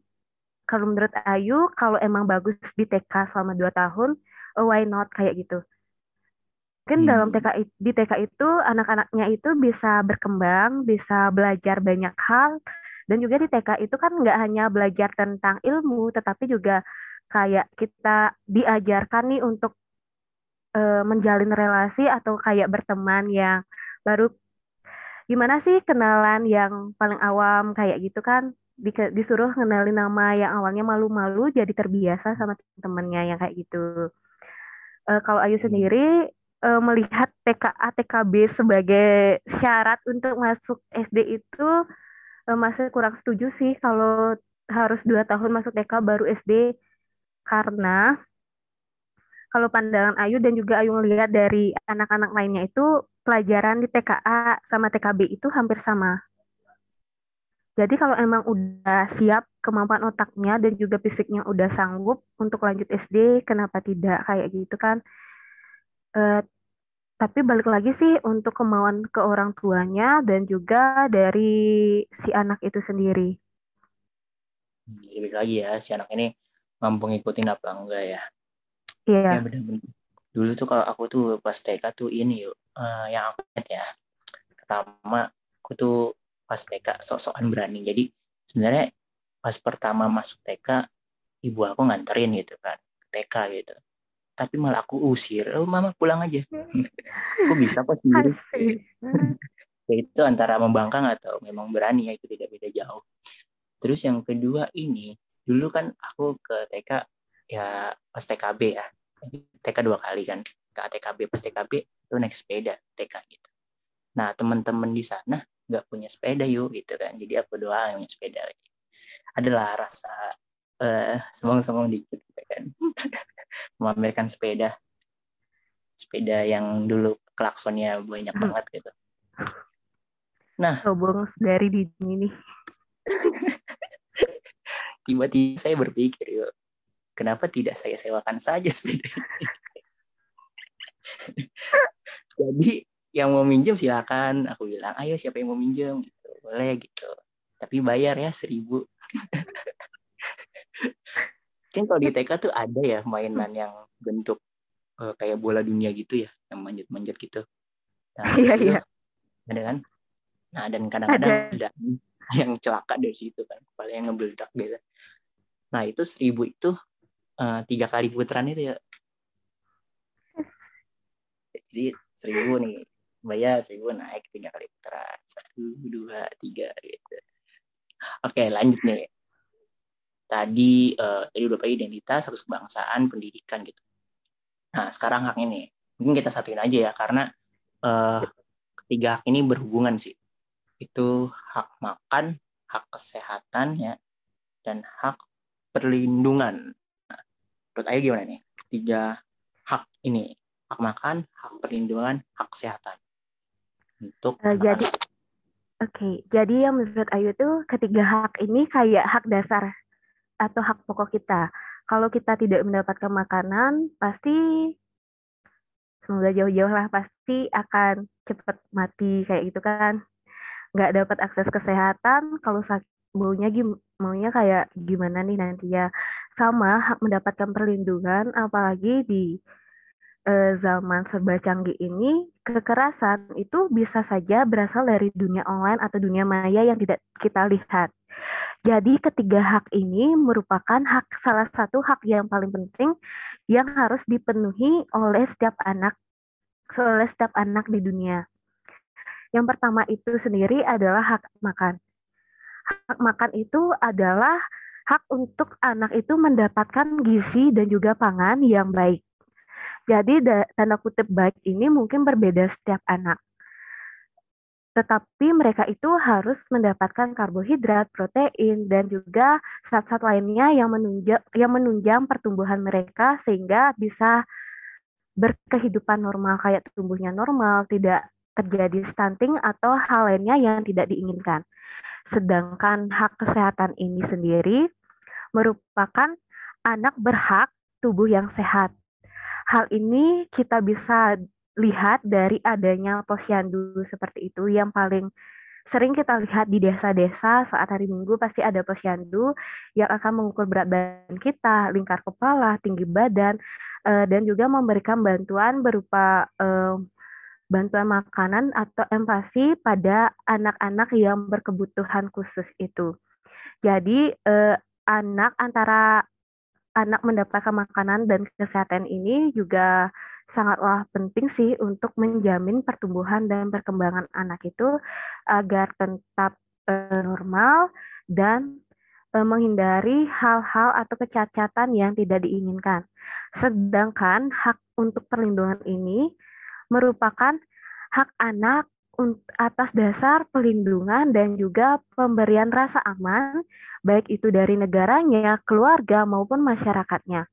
Kalau menurut Ayu, kalau emang bagus di TK selama 2 tahun, why not kayak gitu. Mungkin dalam TK, di TK itu anak-anaknya itu bisa berkembang, bisa belajar banyak hal, dan juga di TK itu kan nggak hanya belajar tentang ilmu, tetapi juga kayak kita diajarkan nih untuk menjalin relasi atau kayak berteman yang baru. Gimana sih kenalan yang paling awam kayak gitu kan, disuruh kenalin nama yang awalnya malu-malu jadi terbiasa sama temennya yang kayak gitu. Kalau Ayu sendiri melihat TKA TKB sebagai syarat untuk masuk SD itu masih kurang setuju sih kalau harus 2 tahun masuk TK baru SD, karena kalau pandangan Ayu dan juga Ayu melihat dari anak-anak lainnya itu pelajaran di TKA sama TKB itu hampir sama. Jadi kalau emang udah siap kemampuan otaknya dan juga fisiknya udah sanggup untuk lanjut SD, kenapa tidak kayak gitu kan? Tapi balik lagi sih untuk kemauan ke orang tuanya dan juga dari si anak itu sendiri. Balik lagi ya si anak ini mampu ngikutin apa enggak ya? Iya. Ya, benar-benar. Dulu tuh kalau aku tuh pas TK tuh ini yang aku lihat ya. Pertama aku tuh pas TK sok-sokan berani. Jadi sebenarnya pas pertama masuk TK ibu aku nganterin gitu kan TK gitu. Tapi malah aku usir. Oh, mama pulang aja. Aku bisa kok sendiri. Ya itu antara membangkang atau memang berani ya, itu tidak beda jauh. Terus yang kedua ini, dulu kan aku ke TK ya pas TKB ya, TK 2 kali kan, ke TKB pas TKB itu naik sepeda TK gitu. Nah teman-teman di sana nggak punya sepeda yuk gitu kan, jadi aku doang yang punya sepeda. Adalah rasa semong-semong dikit gitu kan, memamerkan sepeda yang dulu klaksonnya banyak banget gitu. Nah, sobong dari dini nih. Tiba-tiba saya berpikir yuk, kenapa tidak saya sewakan saja sepeda ini? Jadi yang mau minjem silakan, aku bilang, ayo siapa yang mau minjem gitu, boleh gitu. Tapi bayar ya 1.000. Kan kalau di TK tuh ada ya mainan yang bentuk kayak bola dunia gitu ya, yang manjat-manjat gitu. Nah, iya. Ada kan? Nah, dan kadang-kadang ada yang celaka dari situ kan, kepala yang ngebeledak gitu. Nah, itu 1.000 itu 3 kali putaran itu ya. Jadi 1.000 nih, bayar 1.000 naik 3 kali putaran. 1, 2, 3 gitu. Oke, lanjut nih. Tadi udah pakai identitas, harus kebangsaan, pendidikan gitu. Nah, sekarang hak ini mungkin kita satuin aja ya, karena ketiga hak ini berhubungan sih. Itu hak makan, hak kesehatan ya, dan hak perlindungan. Nah, menurut Ayu gimana nih? Ketiga hak ini, hak makan, hak perlindungan, hak kesehatan. Untuk jadi jadi yang menurut Ayu tuh ketiga hak ini kayak hak dasar atau hak pokok kita. Kalau kita tidak mendapatkan makanan, pasti semoga jauh-jauh lah, pasti akan cepat mati kayak gitu kan. Nggak dapat akses kesehatan, kalau sakit maunya kayak gimana nih nanti ya. Sama hak mendapatkan perlindungan, apalagi di zaman serba canggih ini, kekerasan itu bisa saja berasal dari dunia online atau dunia maya yang tidak kita lihat. Jadi ketiga hak ini merupakan salah satu hak yang paling penting yang harus dipenuhi oleh setiap anak di dunia. Yang pertama itu sendiri adalah hak makan. Hak makan itu adalah hak untuk anak itu mendapatkan gizi dan juga pangan yang baik. Jadi tanda kutip baik ini mungkin berbeda setiap anak. Tetapi mereka itu harus mendapatkan karbohidrat, protein, dan juga zat-zat lainnya yang menunjang pertumbuhan mereka sehingga bisa berkehidupan normal, kayak tumbuhnya normal, tidak terjadi stunting atau hal lainnya yang tidak diinginkan. Sedangkan hak kesehatan ini sendiri merupakan anak berhak tubuh yang sehat. Hal ini kita bisa lihat dari adanya posyandu seperti itu yang paling sering kita lihat di desa-desa. Saat hari Minggu pasti ada posyandu yang akan mengukur berat badan kita, lingkar kepala, tinggi badan, dan juga memberikan bantuan berupa bantuan makanan atau empasi pada anak-anak yang berkebutuhan khusus itu. Jadi anak mendapatkan makanan dan kesehatan ini juga sangatlah penting sih untuk menjamin pertumbuhan dan perkembangan anak itu agar tetap normal dan menghindari hal-hal atau kecacatan yang tidak diinginkan. Sedangkan hak untuk perlindungan ini merupakan hak anak atas dasar pelindungan dan juga pemberian rasa aman, baik itu dari negaranya, keluarga, maupun masyarakatnya.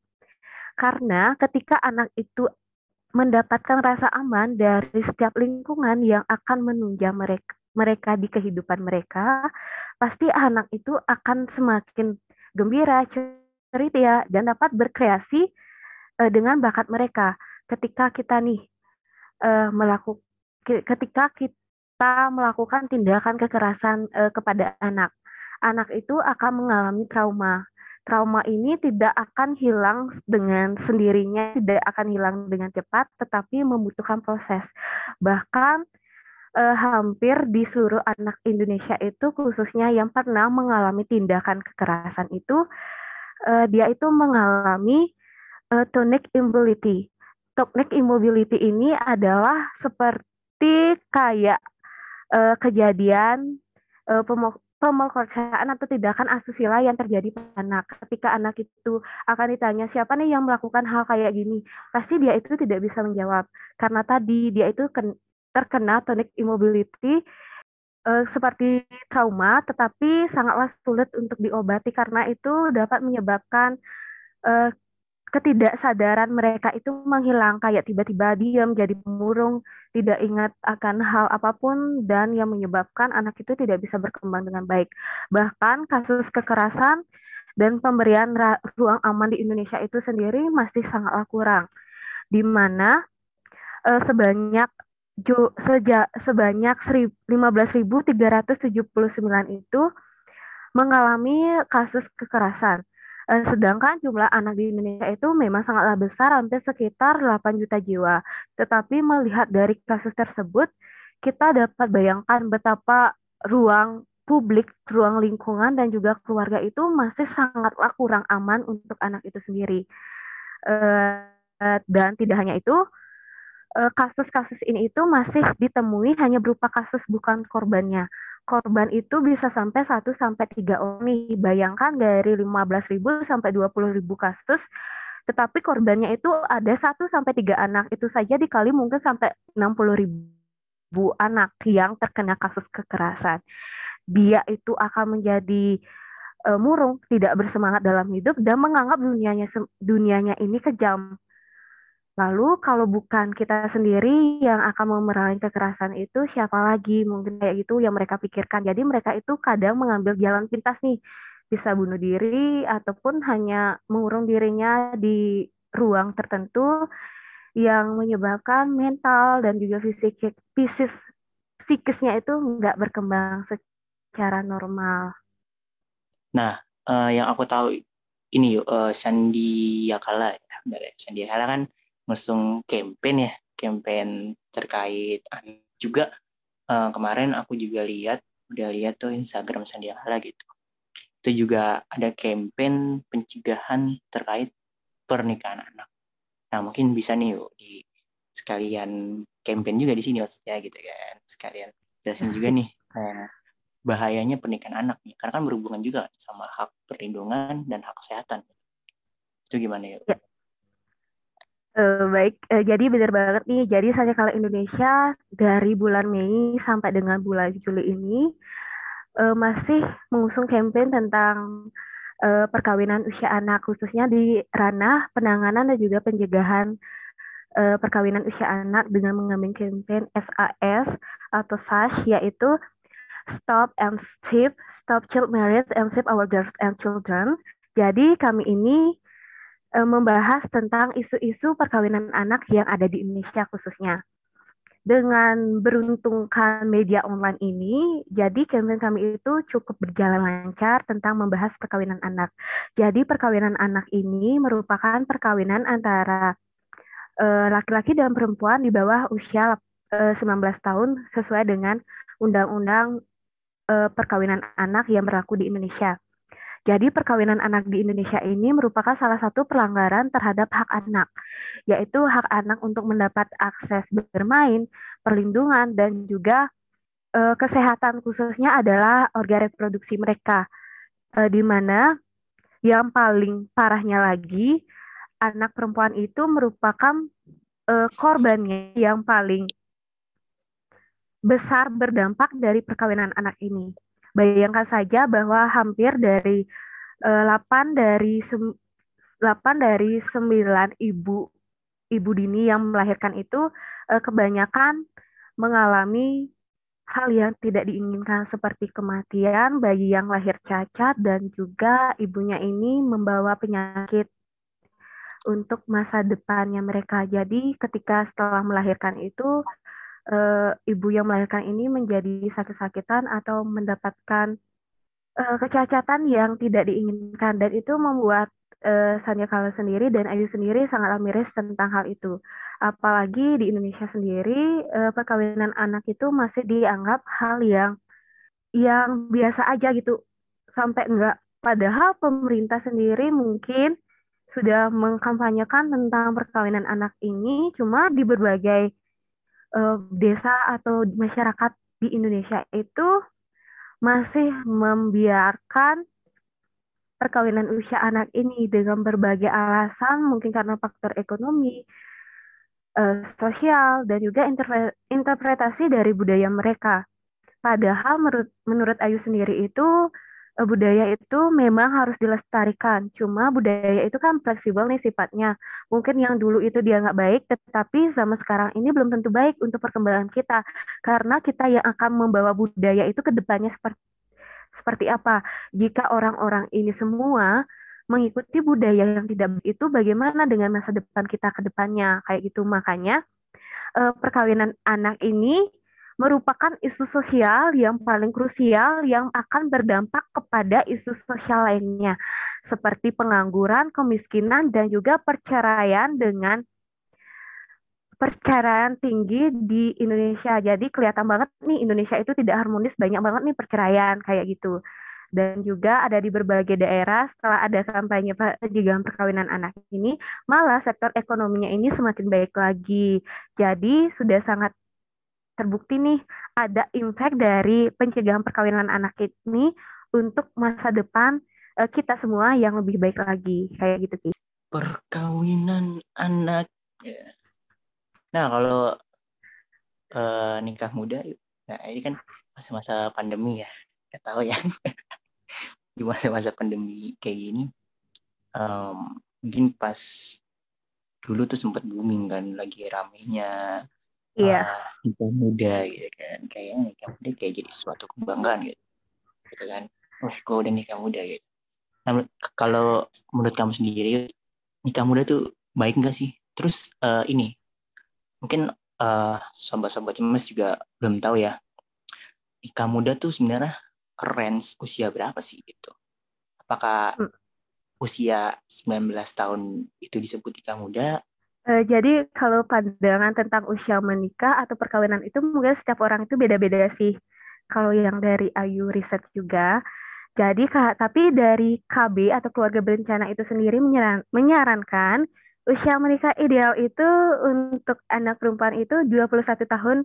Karena ketika anak itu mendapatkan rasa aman dari setiap lingkungan yang akan menunjang mereka di kehidupan mereka, pasti anak itu akan semakin gembira, ceria, dan dapat berkreasi dengan bakat mereka. Ketika kita melakukan tindakan kekerasan kepada anak, anak itu akan mengalami trauma. Trauma ini tidak akan hilang dengan sendirinya, tidak akan hilang dengan cepat, tetapi membutuhkan proses. Bahkan hampir di seluruh anak Indonesia itu, khususnya yang pernah mengalami tindakan kekerasan itu, dia itu mengalami tonic immobility. Tonic immobility ini adalah seperti kayak kejadian pemerkosaan atau tindakan asusila yang terjadi pada anak. Ketika anak itu akan ditanya siapa nih yang melakukan hal kayak gini, pasti dia itu tidak bisa menjawab karena tadi dia itu terkena tonic immobility seperti trauma, tetapi sangatlah sulit untuk diobati karena itu dapat menyebabkan ketidaksadaran mereka itu menghilang, kayak tiba-tiba diam, jadi murung, tidak ingat akan hal apapun, dan yang menyebabkan anak itu tidak bisa berkembang dengan baik. Bahkan kasus kekerasan dan pemberian ruang aman di Indonesia itu sendiri masih sangatlah kurang, di mana sebanyak 15.379 itu mengalami kasus kekerasan. Sedangkan jumlah anak di Indonesia itu memang sangatlah besar, hampir sekitar 8 juta jiwa. Tetapi melihat dari kasus tersebut, kita dapat bayangkan betapa ruang publik, ruang lingkungan, dan juga keluarga itu masih sangatlah kurang aman untuk anak itu sendiri. Dan tidak hanya itu, kasus-kasus ini itu masih ditemui hanya berupa kasus bukan korbannya. Korban itu bisa sampai 1 sampai 3 orang nih. Bayangkan dari 15.000 sampai 20.000 kasus, tetapi korbannya itu ada 1 sampai 3 anak. Itu saja dikali mungkin sampai 60.000 anak yang terkena kasus kekerasan. Dia itu akan menjadi murung, tidak bersemangat dalam hidup, dan menganggap dunianya ini kejam. Lalu kalau bukan kita sendiri yang akan memerangi kekerasan itu, siapa lagi? Mungkin kayak gitu yang mereka pikirkan. Jadi mereka itu kadang mengambil jalan pintas nih, bisa bunuh diri ataupun hanya mengurung dirinya di ruang tertentu yang menyebabkan mental dan juga psikisnya itu nggak berkembang secara normal. Nah, yang aku tahu ini Sandiakala kan mengusung campaign ya, campaign terkait anak juga. Kemarin aku juga udah lihat tuh Instagram Sandiakala gitu. Itu juga ada campaign pencegahan terkait pernikahan anak. Nah, mungkin bisa nih di sekalian campaign juga di sini maksudnya gitu kan. Sekalian jelasin juga nih bahayanya pernikahan anak nih. Karena kan berhubungan juga sama hak perlindungan dan hak kesehatan. Itu gimana ya? Baik, jadi benar banget nih. Jadi Sandiakala Indonesia dari bulan Mei sampai dengan bulan Juli ini masih mengusung kampanye tentang perkawinan usia anak, khususnya di ranah penanganan dan juga pencegahan perkawinan usia anak dengan mengambil kampanye SAS atau SASH, yaitu Stop and Save, Stop Child Marriage and Save Our Girls and Children. Jadi kami ini membahas tentang isu-isu perkawinan anak yang ada di Indonesia khususnya. Dengan beruntungkan media online ini, jadi kampanye kami itu cukup berjalan lancar tentang membahas perkawinan anak. Jadi perkawinan anak ini merupakan perkawinan antara laki-laki dan perempuan di bawah usia 19 tahun sesuai dengan Undang-Undang Perkawinan Anak yang berlaku di Indonesia. Jadi perkawinan anak di Indonesia ini merupakan salah satu pelanggaran terhadap hak anak, yaitu hak anak untuk mendapat akses bermain, perlindungan, dan juga kesehatan, khususnya adalah organ reproduksi mereka. Di mana yang paling parahnya lagi, anak perempuan itu merupakan korbannya yang paling besar berdampak dari perkawinan anak ini. Bayangkan saja bahwa hampir dari 8 dari 9 ibu dini yang melahirkan itu kebanyakan mengalami hal yang tidak diinginkan seperti kematian, bayi yang lahir cacat, dan juga ibunya ini membawa penyakit untuk masa depannya mereka. Jadi ketika setelah melahirkan itu, ibu yang melahirkan ini menjadi sakit-sakitan atau mendapatkan kecacatan yang tidak diinginkan, dan itu membuat Sandiakala sendiri dan Ayu sendiri sangatlah miris tentang hal itu. Apalagi di Indonesia sendiri perkawinan anak itu masih dianggap hal yang biasa aja gitu, sampai enggak. Padahal pemerintah sendiri mungkin sudah mengkampanyekan tentang perkawinan anak ini, cuma di berbagai desa atau masyarakat di Indonesia itu masih membiarkan perkawinan usia anak ini dengan berbagai alasan, mungkin karena faktor ekonomi, sosial, dan juga interpretasi dari budaya mereka. Padahal menurut Ayu sendiri itu budaya itu memang harus dilestarikan. Cuma budaya itu kan fleksibel nih sifatnya. Mungkin yang dulu itu dia nggak baik, tetapi sama sekarang ini belum tentu baik untuk perkembangan kita. Karena kita yang akan membawa budaya itu ke depannya seperti apa. Jika orang-orang ini semua mengikuti budaya yang tidak baik itu, bagaimana dengan masa depan kita ke depannya? Kayak gitu. Makanya perkawinan anak ini merupakan isu sosial yang paling krusial yang akan berdampak kepada isu sosial lainnya, seperti pengangguran, kemiskinan, dan juga perceraian dengan perceraian tinggi di Indonesia. Jadi kelihatan banget nih Indonesia itu tidak harmonis, banyak banget nih perceraian kayak gitu. Dan juga ada di berbagai daerah setelah ada kampanye pencegahan perkawinan anak ini, malah sektor ekonominya ini semakin baik lagi. Jadi sudah sangat terbukti nih ada impact dari pencegahan perkawinan anak ini untuk masa depan kita semua yang lebih baik lagi kayak gitu. Perkawinan anak. Nah, kalau nikah muda, nah ini kan masa-masa pandemi ya, nggak tahu ya. Di masa-masa pandemi kayak gini, mungkin pas dulu tuh sempat booming kan, lagi ramenya nikah muda gitu kan, kayaknya nikah muda kayak jadi suatu kebanggaan gitu, gitu kan. Wah, gue udah nikah muda gitu. Nah, kalau menurut kamu sendiri, nikah muda tuh baik nggak sih? Terus ini. Mungkin sobat-sobat cemas juga belum tahu ya, nikah muda tuh sebenarnya range usia berapa sih gitu? Apakah usia 19 tahun itu disebut nikah muda? Jadi kalau pandangan tentang usia menikah atau perkawinan itu mungkin setiap orang itu beda-beda sih. Kalau yang dari Ayu riset juga. Jadi tapi dari KB atau keluarga berencana itu sendiri menyarankan usia menikah ideal itu untuk anak perempuan itu 21 tahun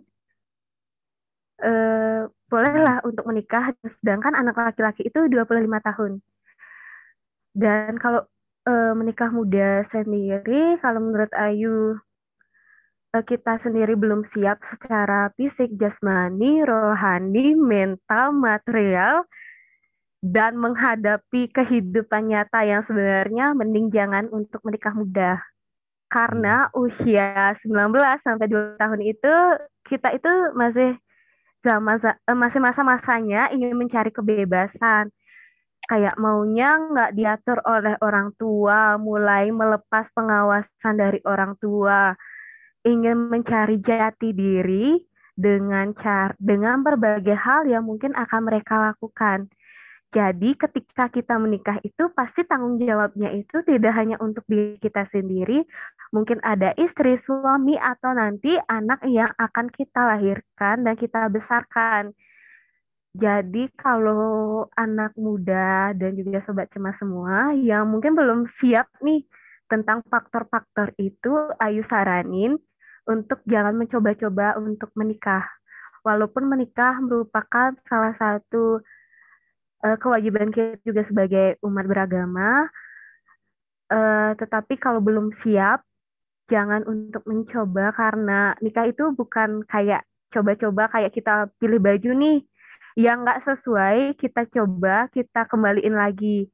bolehlah untuk menikah, sedangkan anak laki-laki itu 25 tahun. Dan kalau menikah muda sendiri, kalau menurut Ayu, kita sendiri belum siap secara fisik, jasmani, rohani, mental, material, dan menghadapi kehidupan nyata yang sebenarnya, mending jangan untuk menikah muda. Karena usia 19 sampai 20 tahun itu kita itu masih masa-masanya ingin mencari kebebasan. Kayak maunya nggak diatur oleh orang tua, mulai melepas pengawasan dari orang tua, ingin mencari jati diri dengan berbagai hal yang mungkin akan mereka lakukan. Jadi ketika kita menikah itu pasti tanggung jawabnya itu tidak hanya untuk diri kita sendiri, mungkin ada istri, suami, atau nanti anak yang akan kita lahirkan dan kita besarkan. Jadi kalau anak muda dan juga sobat cemas semua yang mungkin belum siap nih tentang faktor-faktor itu, Ayu saranin untuk jangan mencoba-coba untuk menikah. Walaupun menikah merupakan salah satu kewajiban kita juga sebagai umat beragama, tetapi kalau belum siap, jangan untuk mencoba, karena nikah itu bukan kayak coba-coba, kayak kita pilih baju nih, yang nggak sesuai kita coba, kita kembaliin lagi.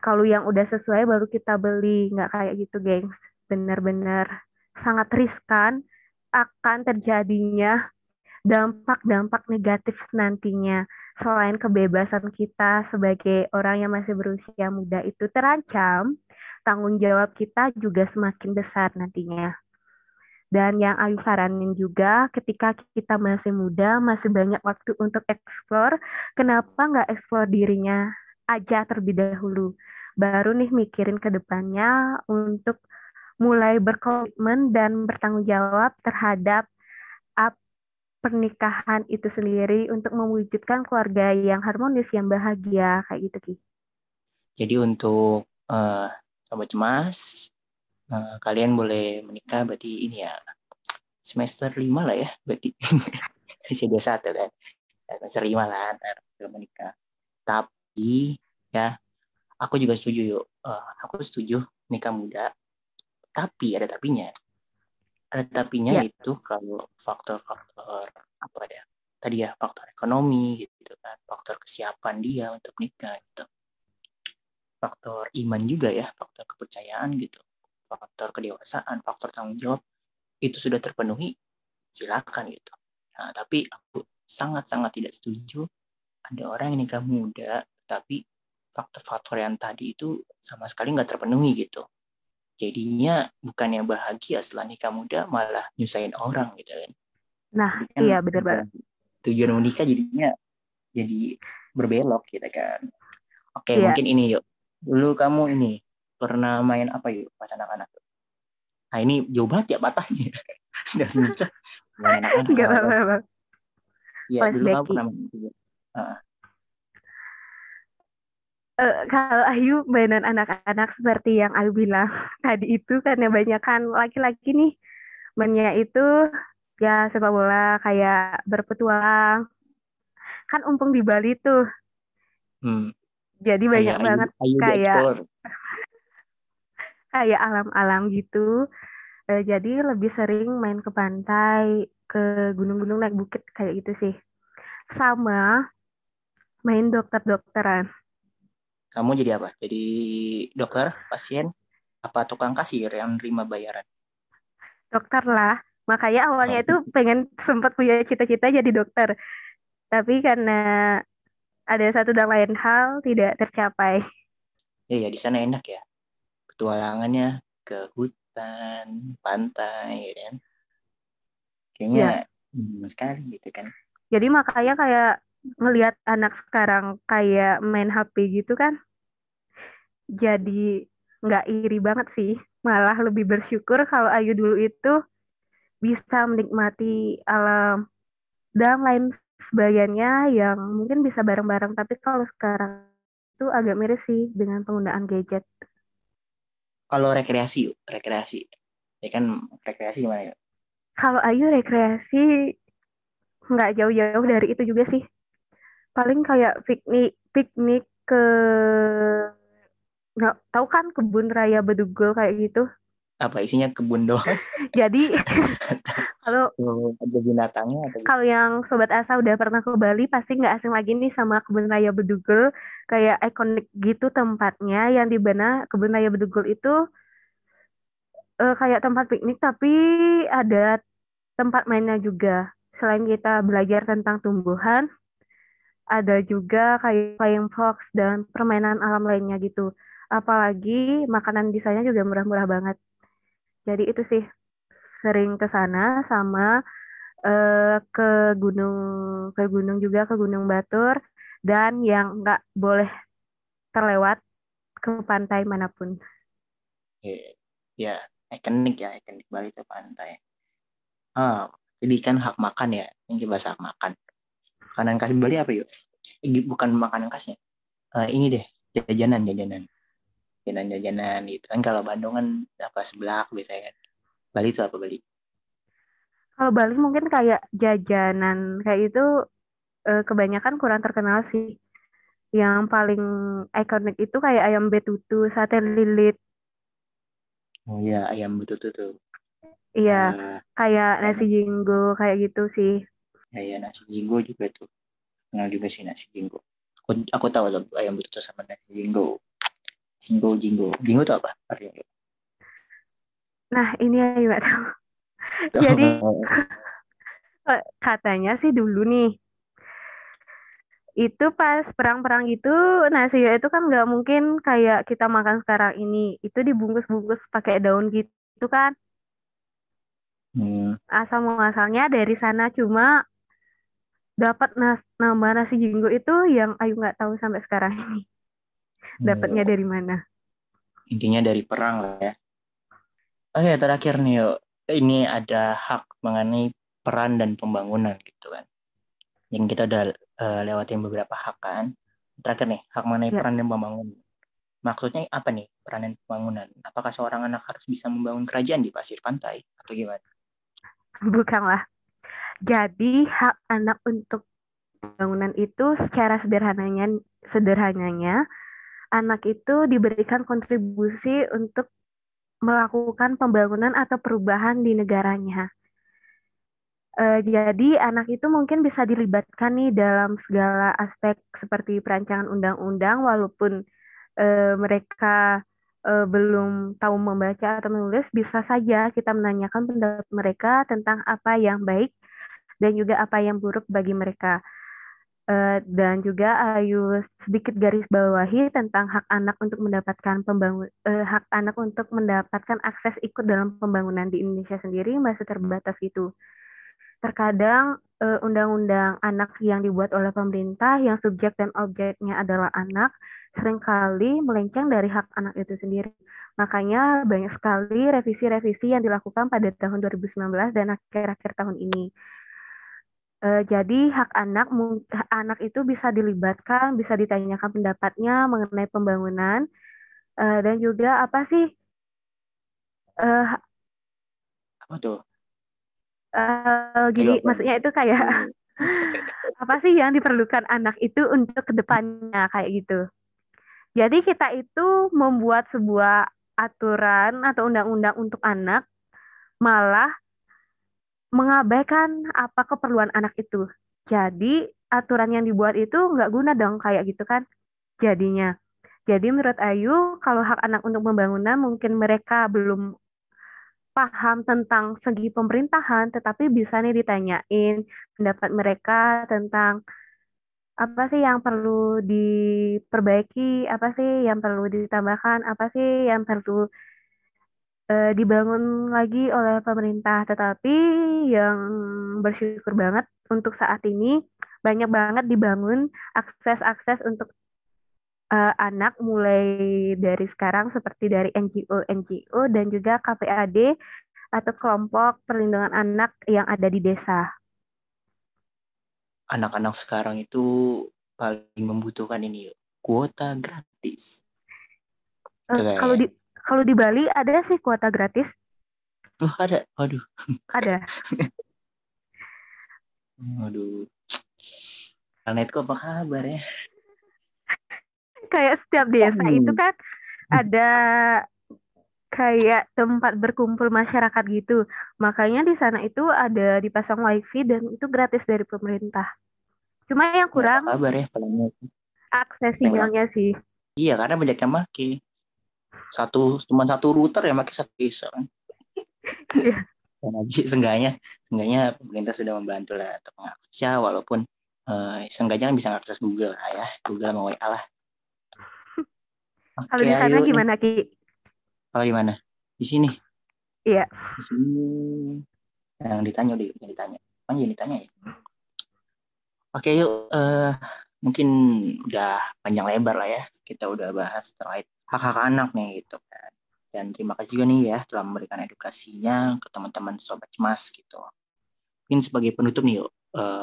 Kalau yang udah sesuai baru kita beli, nggak kayak gitu, gengs. Benar-benar sangat riskan akan terjadinya dampak-dampak negatif nantinya. Selain kebebasan kita sebagai orang yang masih berusia muda itu terancam, tanggung jawab kita juga semakin besar nantinya. Dan yang Ayu saranin juga, ketika kita masih muda, masih banyak waktu untuk eksplor, kenapa nggak eksplor dirinya aja terlebih dahulu? Baru nih mikirin ke depannya untuk mulai berkomitmen dan bertanggung jawab terhadap pernikahan itu sendiri untuk mewujudkan keluarga yang harmonis, yang bahagia, kayak gitu, Ki. Jadi untuk sobat cemas, kalian boleh menikah berarti ini ya, semester 5 lah ya, berarti usia 21 kan, semester 5 lah, belum menikah. Tapi ya, aku juga setuju yuk, aku setuju nikah muda, tapi ada tapinya. Itu kalau faktor-faktor apa ya tadi ya, faktor ekonomi gitu kan, faktor kesiapan dia untuk nikah gitu, faktor iman juga ya, faktor kepercayaan gitu, faktor kedewasaan, faktor tanggung jawab, itu sudah terpenuhi silakan gitu. Nah, tapi aku sangat-sangat tidak setuju ada orang yang nikah muda tapi faktor-faktor yang tadi itu sama sekali nggak terpenuhi gitu. Jadinya bukannya bahagia setelah nikah muda, malah nyusahin orang gitu kan. Nah, kan iya benar banget. Tujuan menikah jadinya jadi berbelok gitu kan. Oke, iya. Mungkin ini yuk. Dulu kamu ini pernah main apa yuk pas anak-anak? Nah, ini jauh banget ya patahnya. Dan nikah. Enggak apa-apa. Iya, dulu kamu pernah main itu. Kalau Ayu mainan anak-anak seperti yang Ayu bilang tadi itu karena banyak kan laki-laki nih mainnya itu ya sepak bola kayak berpetualang kan umpung di Bali tuh jadi banyak kayak banget Ayu kayak kayak alam-alam gitu jadi lebih sering main ke pantai ke gunung-gunung naik bukit kayak gitu sih sama main dokter-dokteran. Kamu jadi apa? Jadi dokter, pasien, apa tukang kasir yang nerima bayaran? Dokter lah. Makanya awalnya itu pengen sempat punya cita-cita jadi dokter. Tapi karena ada satu dan lain hal tidak tercapai. Iya, di sana enak ya. Petualangannya ke hutan, pantai, kan. Kayaknya sekali gitu kan. Jadi makanya kayak ngelihat anak sekarang kayak main HP gitu kan, jadi nggak iri banget sih, malah lebih bersyukur kalau Ayu dulu itu bisa menikmati alam dan lain sebagainya yang mungkin bisa bareng-bareng. Tapi kalau sekarang itu agak miris sih dengan penggunaan gadget. Kalau rekreasi, ya kan rekreasi gimana? Kalau Ayu rekreasi nggak jauh-jauh dari itu juga sih. Paling kayak piknik ke nggak tahu kan Kebun Raya Bedugul kayak gitu. Apa isinya kebun doang? Jadi kalau ada binatangnya atau kalau yang sobat Asa udah pernah ke Bali pasti nggak asing lagi nih sama Kebun Raya Bedugul, kayak ikonik gitu tempatnya yang di mana Kebun Raya Bedugul itu kayak tempat piknik tapi ada tempat mainnya juga. Selain kita belajar tentang tumbuhan, ada juga kayak playing fox dan permainan alam lainnya gitu. Apalagi makanan di sana juga murah-murah banget. Jadi itu sih sering ke sana sama ke gunung juga ke Gunung Batur dan yang nggak boleh terlewat ke pantai manapun. Ya, ikonik Bali ke pantai. Jadi kan hak makan ya, yang dibahas hak makan. Makanan khas Bali apa yuk? Bukan makanan khasnya. Ini deh, jajanan gitu kan. Kalau Bandung kan apa seblak biasanya kan. Bali itu apa Bali? Kalau Bali mungkin kayak jajanan kayak itu kebanyakan kurang terkenal sih. Yang paling ikonik itu kayak ayam betutu, sate lilit. Oh iya, ayam betutu tuh. Iya, kayak nasi jinggo kayak gitu sih. Iya, nasi jinggo juga tuh. Kenal juga sih nasi jinggo. Aku tahu loh ayam betutu sama nasi jinggo. Jinggo itu apa? Nah, ini Ayu nggak tahu. Jadi katanya sih dulu nih, itu pas perang-perang gitu nasi itu kan nggak mungkin kayak kita makan sekarang ini. Itu dibungkus-bungkus pakai daun gitu kan. Asal muasalnya dari sana cuma dapat nama nasi jinggo itu yang Ayu nggak tahu sampai sekarang ini. Dapatnya dari mana? Intinya dari perang lah ya. Oke, terakhir nih yuk. Ini ada hak mengenai peran dan pembangunan gitu kan. Yang kita udah lewatin beberapa hak kan. Terakhir nih, hak mengenai peran dan pembangunan. Maksudnya apa nih peran dan pembangunan? Apakah seorang anak harus bisa membangun kerajaan di pasir pantai atau gimana? Bukanlah. Jadi hak anak untuk pembangunan itu secara sederhananya anak itu diberikan kontribusi untuk melakukan pembangunan atau perubahan di negaranya. Jadi anak itu mungkin bisa dilibatkan nih dalam segala aspek seperti perancangan undang-undang walaupun mereka belum tahu membaca atau menulis, bisa saja kita menanyakan pendapat mereka tentang apa yang baik dan juga apa yang buruk bagi mereka. Dan juga Ayu sedikit garis bawahi tentang hak anak untuk mendapatkan akses ikut dalam pembangunan di Indonesia sendiri masih terbatas itu. Terkadang undang-undang anak yang dibuat oleh pemerintah yang subjek dan objeknya adalah anak seringkali melenceng dari hak anak itu sendiri. Makanya banyak sekali revisi-revisi yang dilakukan pada tahun 2019 dan akhir-akhir tahun ini. Jadi hak anak itu bisa dilibatkan, bisa ditanyakan pendapatnya mengenai pembangunan, dan juga apa sih? Maksudnya itu kayak apa sih yang diperlukan anak itu untuk kedepannya kayak gitu. Jadi kita itu membuat sebuah aturan atau undang-undang untuk anak, malah mengabaikan apa keperluan anak itu. Jadi aturan yang dibuat itu nggak guna dong kayak gitu kan jadinya. Jadi menurut Ayu, kalau hak anak untuk pembangunan mungkin mereka belum paham tentang segi pemerintahan, tetapi bisa nih ditanyain pendapat mereka tentang apa sih yang perlu diperbaiki, apa sih yang perlu ditambahkan, apa sih yang perlu dibangun lagi oleh pemerintah. Tetapi yang bersyukur banget untuk saat ini banyak banget dibangun akses-akses untuk anak mulai dari sekarang, seperti dari NGO dan juga KPAD atau kelompok perlindungan anak yang ada di desa. Anak-anak sekarang itu paling membutuhkan ini, kuota gratis. Kalau di Bali ada sih kuota gratis. Oh, ada. Waduh. Ada. Waduh. Planetku apa kabar ya? Kayak setiap desa itu kan ada kayak tempat berkumpul masyarakat gitu. Makanya di sana itu ada dipasang wifi dan itu gratis dari pemerintah. Cuma yang kurang apa kabar ya planet? Akses sinyalnya sih. Iya, karena banyak yang pakai. Cuma satu router yang pakai satu desa kan. Yeah. Dan lagi seenggaknya pemerintah sudah membantu lah untuk mengakses ya, walaupun seenggaknya bisa mengakses Google lah ya, Google sama WA lah. Kalau di sana gimana Ki? Kalau di mana? Di sini. Iya. Yeah. Di sini yang ditanya. Panji ditanya ya. Oke, yuk mungkin udah panjang lebar lah ya. Kita udah bahas terkait hak-hak anak nih gitu kan. Dan terima kasih juga nih ya telah memberikan edukasinya ke teman-teman Sobat Cemas gitu. Mungkin sebagai penutup nih yuk,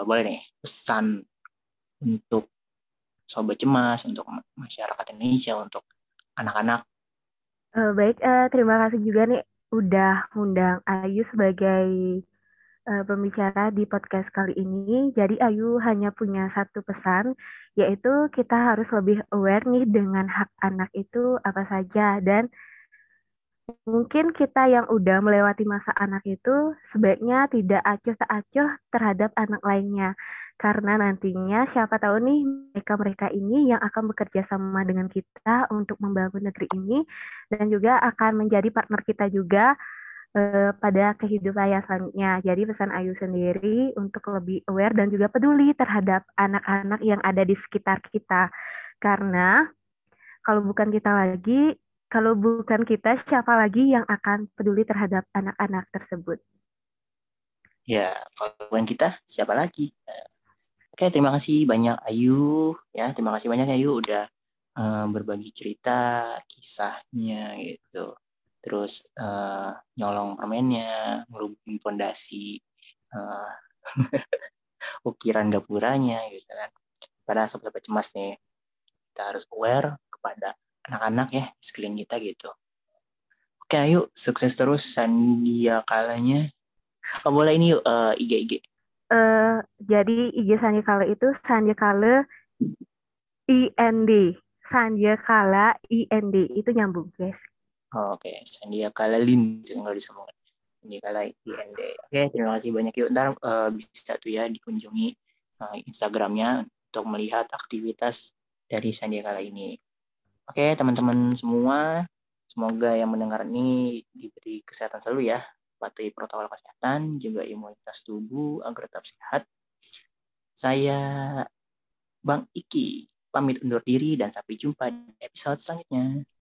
boleh nih pesan untuk Sobat Cemas, untuk masyarakat Indonesia, untuk anak-anak. Baik, terima kasih juga nih udah undang Ayu sebagai pembicara di podcast kali ini. Jadi Ayu hanya punya satu pesan, yaitu kita harus lebih aware nih dengan hak anak itu apa saja. Dan mungkin kita yang udah melewati masa anak itu sebaiknya tidak acuh tak acuh terhadap anak lainnya. Karena nantinya siapa tahu nih mereka-mereka ini yang akan bekerja sama dengan kita untuk membangun negeri ini. Dan juga akan menjadi partner kita juga pada kehidupan selanjutnya. Jadi pesan Ayu sendiri untuk lebih aware dan juga peduli terhadap anak-anak yang ada di sekitar kita. Karena kalau bukan kita siapa lagi yang akan peduli terhadap anak-anak tersebut? Ya, kalau bukan kita siapa lagi? Oke, terima kasih banyak Ayu ya. Terima kasih banyak Ayu udah berbagi cerita kisahnya gitu. Terus nyolong permennya, ngelubukin fondasi ukiran dapuranya gitu kan. Pada Sobat Cemas nih, kita harus aware kepada anak-anak ya di sekeliling kita gitu. Oke, ayo sukses terus Sandiakalanya. Boleh ini yuk IG. Jadi IG Sandiakala itu Sandiakala IND. Sandiakala IND itu nyambung, guys. Oke, Sandiakala Lin kalau disambungkan. Sandiakala IND. Oke, terima kasih banyak yuk. Ntar bisa tuh ya dikunjungi Instagramnya untuk melihat aktivitas dari Sandiakala ini. Oke, teman-teman semua, semoga yang mendengar ini diberi kesehatan selalu ya. Patuhi protokol kesehatan, juga imunitas tubuh agar tetap sehat. Saya Bang Iki pamit undur diri dan sampai jumpa di episode selanjutnya.